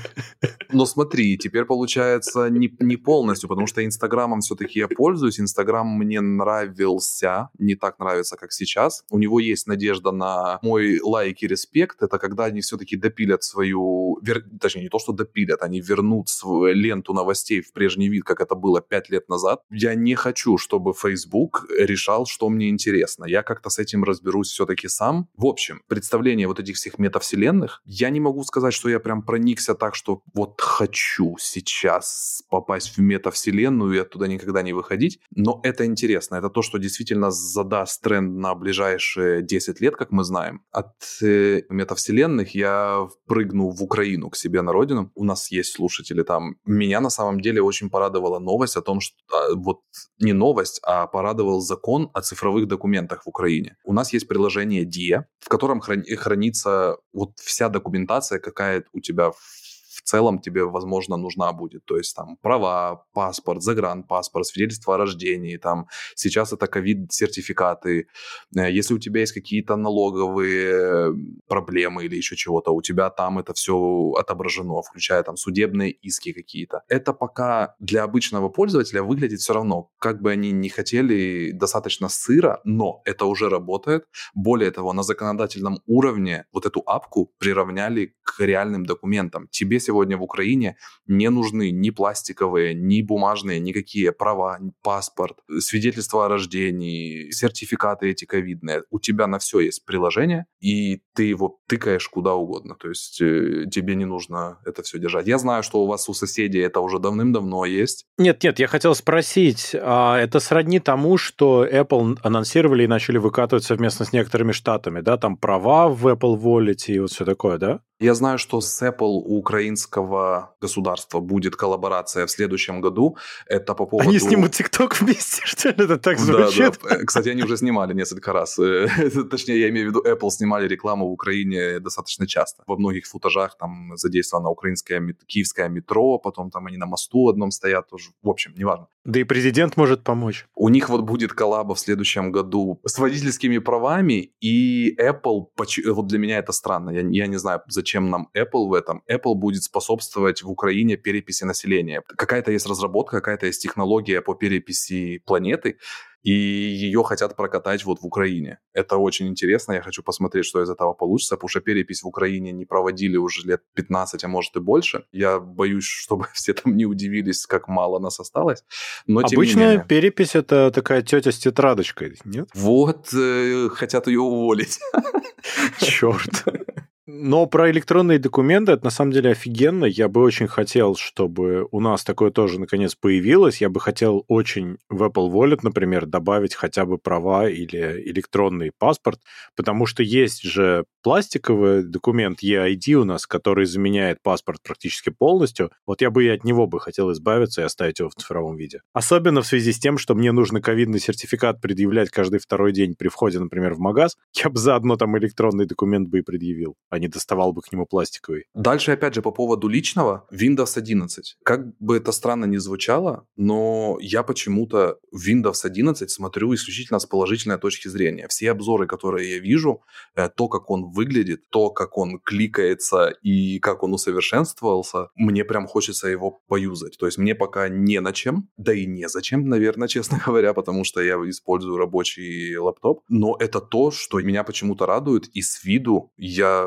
Но смотри, теперь получается не полностью, потому что Инстаграмом все-таки я пользуюсь. Инстаграм мне нравился, не так нравится, как сейчас. У него есть надежда на мой лайк и респект. Это когда они все-таки допилят свою... Точнее, не то, что допилят, они вернут свою ленту новостей в прежний вид, как это было 5 лет назад. Я не хочу, чтобы Facebook решал, что мне интересно. Я как-то с этим разберусь все-таки сам. В общем, представление вот этих всех метавселенных, я не могу сказать, что я прям проникся так, что вот хочу сейчас попасть в метавселенную и оттуда никогда не выходить. Но это интересно. Это то, что действительно задаст тренд на ближайшие 10 лет, как мы знаем. От метавселенных я прыгну в Украину к себе на родину. У нас есть слушатели там. Меня на самом деле очень порадовала новость о том, что... Вот не новость, а порадовал закон о цифровых документах в Украине. У нас есть приложение DIA, в котором хранится вот вся документация, какая у тебя в целом тебе, возможно, нужна будет. То есть там права, паспорт, загранпаспорт, свидетельство о рождении, там сейчас это ковид-сертификаты. Если у тебя есть какие-то налоговые проблемы или еще чего-то, у тебя там это все отображено, включая там судебные иски какие-то. Это пока для обычного пользователя выглядит все равно, как бы они ни хотели, достаточно сыро, но это уже работает. Более того, на законодательном уровне вот эту апку приравняли к реальным документам. Тебе сегодня в Украине не нужны ни пластиковые, ни бумажные, никакие права, паспорт, свидетельства о рождении, сертификаты эти ковидные. У тебя на все есть приложение, и ты его тыкаешь куда угодно. То есть тебе не нужно это все держать. Я знаю, что у вас у соседей это уже давным-давно есть. Нет, я хотел спросить, а это сродни тому, что Apple анонсировали и начали выкатывать совместно с некоторыми штатами, да? Там права в Apple Wallet и вот все такое, да? Я знаю, что с Apple у украинского государства будет коллаборация в следующем году. Это по поводу... Они снимут TikTok вместе, что ли? Это так звучит? Да. Кстати, они уже снимали несколько раз. Точнее, я имею в виду, Apple снимали рекламу в Украине достаточно часто. Во многих футажах там задействовано украинское, киевское метро, потом там они на мосту одном стоят тоже. В общем, неважно. Да и президент может помочь. У них вот будет коллаба в следующем году с водительскими правами, и Apple... Вот для меня это странно. Я не знаю, зачем зачем нам Apple в этом. Apple будет способствовать в Украине переписи населения. Какая-то есть разработка, какая-то есть технология по переписи планеты, и ее хотят прокатать вот в Украине. Это очень интересно, я хочу посмотреть, что из этого получится, потому что перепись в Украине не проводили уже лет 15, а может и больше. Я боюсь, чтобы все там не удивились, как мало нас осталось. Но, обычная перепись — это такая тетя с тетрадочкой, нет? Вот, хотят ее уволить. Черт. Но про электронные документы это на самом деле офигенно. Я бы очень хотел, чтобы у нас такое тоже наконец появилось. Я бы хотел очень в Apple Wallet, например, добавить хотя бы права или электронный паспорт, потому что есть же пластиковый документ eID у нас, который заменяет паспорт практически полностью. Вот я бы и от него бы хотел избавиться и оставить его в цифровом виде. Особенно в связи с тем, что мне нужно ковидный сертификат предъявлять каждый второй день при входе, например, в магаз. Я бы заодно там электронный документ бы и предъявил, а не доставал бы к нему пластиковый. Дальше, опять же, по поводу личного, Windows 11. Как бы это странно ни звучало, но я почему-то Windows 11 смотрю исключительно с положительной точки зрения. Все обзоры, которые я вижу, то, как он выглядит, то, как он кликается и как он усовершенствовался, мне прям хочется его поюзать. То есть мне пока не на чем, да и незачем, наверное, честно говоря, потому что я использую рабочий лэптоп. Но это то, что меня почему-то радует, и с виду я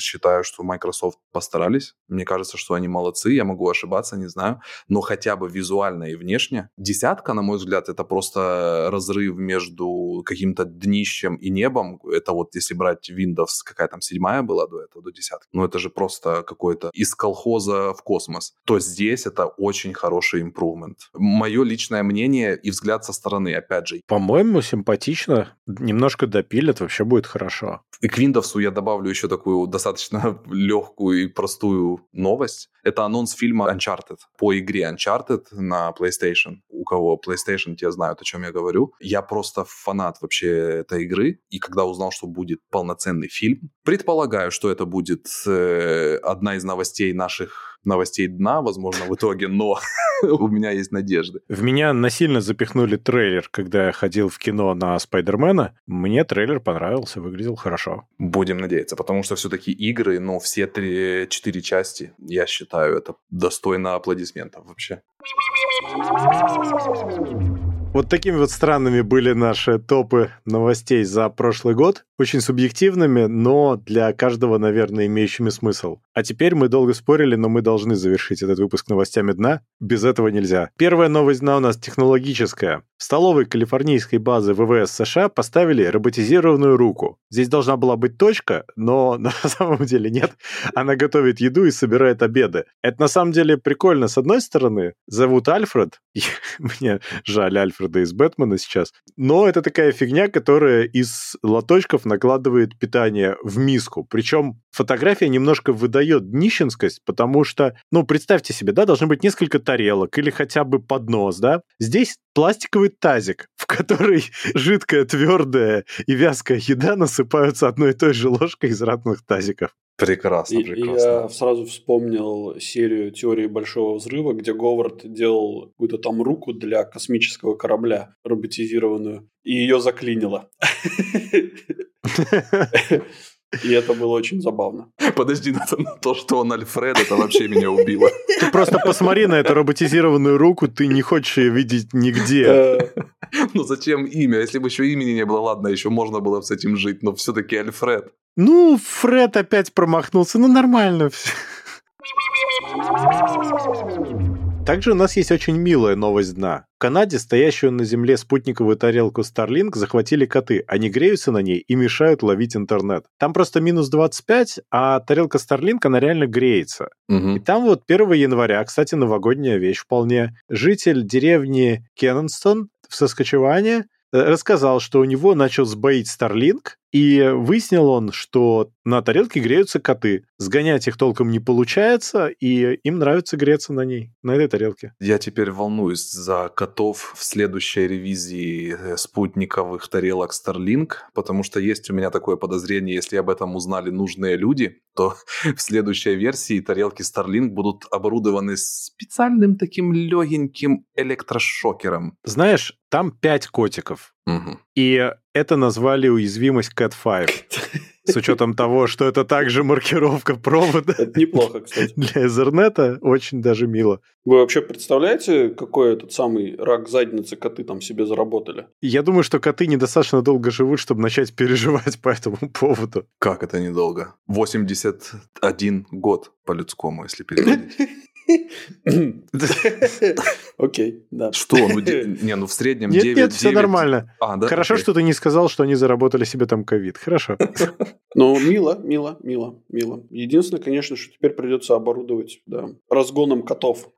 считаю, что Microsoft постарались. Мне кажется, что они молодцы. Я могу ошибаться, не знаю. Но хотя бы визуально и внешне. Десятка, на мой взгляд, это просто разрыв между каким-то днищем и небом. Это вот если брать Windows, какая там седьмая была до этого, до десятки. Ну, это же просто какой-то из колхоза в космос. То здесь это очень хороший improvement. Мое личное мнение и взгляд со стороны, опять же. По-моему, симпатично. Немножко допилят, вообще будет хорошо. И к Windows я добавлю еще такую достаточно легкую и простую новость. Это анонс фильма Uncharted. По игре Uncharted на PlayStation. У кого PlayStation, те знают, о чем я говорю. Я просто фанат вообще этой игры. И когда узнал, что будет полноценный фильм, предполагаю, что это будет одна из новостей наших новостей дна, возможно, в итоге, но у меня есть надежды. В меня насильно запихнули трейлер, когда я ходил в кино на Спайдермена. Мне трейлер понравился, выглядел хорошо. Будем надеяться, потому что все-таки игры, но все 4 части, я считаю, это достойно аплодисментов вообще. Вот такими вот странными были наши топы новостей за прошлый год. Очень субъективными, но для каждого, наверное, имеющими смысл. А теперь мы долго спорили, но мы должны завершить этот выпуск новостями дна. Без этого нельзя. Первая новость дна у нас технологическая. В столовой калифорнийской базы ВВС США поставили роботизированную руку. Здесь должна была быть точка, но на самом деле нет. Она готовит еду и собирает обеды. Это на самом деле прикольно. С одной стороны, зовут Альфред. Мне жаль Альфреда из Бэтмена сейчас. Но это такая фигня, которая из лоточков накладывает питание в миску. Причем фотография немножко выдает нищенскость, потому что, ну, представьте себе, да, должно быть несколько тарелок или хотя бы поднос, да. Здесь пластиковый тазик, в который жидкая, твердая и вязкая еда насыпаются одной и той же ложкой из разных тазиков. Прекрасно, прекрасно. Я сразу вспомнил серию «Теории большого взрыва», где Говард делал какую-то там руку для космического корабля, роботизированную, и ее заклинило. И это было очень забавно. Подожди, на то, что он Альфред, это вообще меня убило. Ты просто посмотри на эту роботизированную руку, ты не хочешь ее видеть нигде. Ну зачем имя? Если бы еще имени не было, ладно, еще можно было с этим жить, но все-таки Альфред. Ну, Фред опять промахнулся, ну нормально все. Также у нас есть очень милая новость дна. В Канаде стоящую на земле спутниковую тарелку Starlink захватили коты. Они греются на ней и мешают ловить интернет. Там просто минус 25, а тарелка Starlink, она реально греется. Угу. И там вот 1 января, кстати, новогодняя вещь вполне, житель деревни Кеннинстон в Саскачеване рассказал, что у него начал сбоить Starlink, и выяснил он, что на тарелке греются коты. Сгонять их толком не получается, и им нравится греться на ней, на этой тарелке. Я теперь волнуюсь за котов в следующей ревизии спутниковых тарелок Starlink, потому что есть у меня такое подозрение, если об этом узнали нужные люди, то в следующей версии тарелки Starlink будут оборудованы специальным таким легеньким электрошокером. Знаешь, там 5 котиков. Угу. И это назвали уязвимость Cat 5. с учетом того, что это также маркировка провода. Это неплохо, кстати. Для Ethernet очень даже мило. Вы вообще представляете, какой этот самый рак задницы коты там себе заработали? Я думаю, что коты недостаточно долго живут, чтобы начать переживать по этому поводу. Как это недолго? 81 год по-людскому, если переводить. Окей, да. Что? Ну в среднем 9... Нет, все нормально. Хорошо, что ты не сказал, что они заработали себе там ковид. Хорошо. Ну, мило. Единственное, конечно, что теперь придется оборудовать разгоном котов.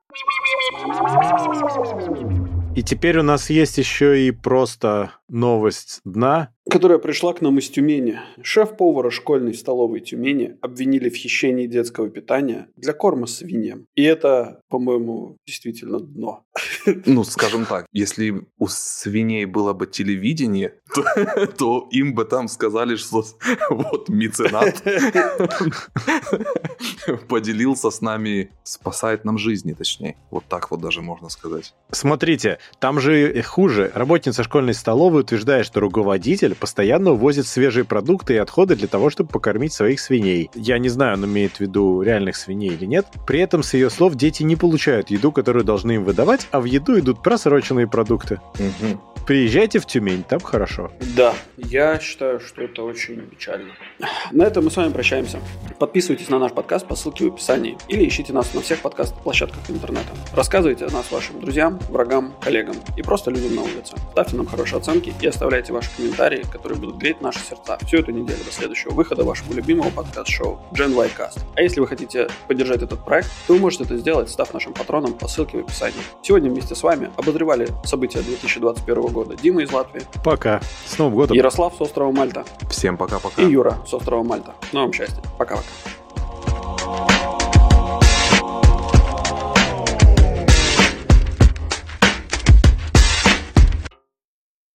И теперь у нас есть еще и просто новость дна, которая пришла к нам из Тюмени. Шеф-повара школьной столовой Тюмени обвинили в хищении детского питания для корма свиньям. И это, по-моему, действительно дно. Ну, скажем так, если у свиней было бы телевидение, то им бы там сказали, что вот меценат поделился с нами, спасает нам жизни, точнее. Вот так вот даже можно сказать. Смотрите, там же хуже. Работница школьной столовой утверждает, что руководитель постоянно увозит свежие продукты и отходы для того, чтобы покормить своих свиней. Я не знаю, он имеет в виду реальных свиней или нет. При этом, с ее слов, дети не получают еду, которую должны им выдавать, а в еду идут просроченные продукты. Угу. Приезжайте в Тюмень, там хорошо. Да, я считаю, что это очень печально. На этом мы с вами прощаемся. Подписывайтесь на наш подкаст по ссылке в описании или ищите нас на всех подкаст-площадках интернета. Рассказывайте о нас вашим друзьям, врагам, коллегам и просто людям на улице. Ставьте нам хорошие оценки и оставляйте ваши комментарии, которые будут греть наши сердца всю эту неделю до следующего выхода вашего любимого подкаст-шоу GenYCast. А если вы хотите поддержать этот проект, то вы можете это сделать, став нашим патроном по ссылке в описании. Сегодня вместе с вами обозревали события 2021 года Дима из Латвии. Пока. С Новым годом. Ярослав с острова Мальта. Всем пока-пока. И Юра с острова Мальта. Новым счастья. Пока-пока.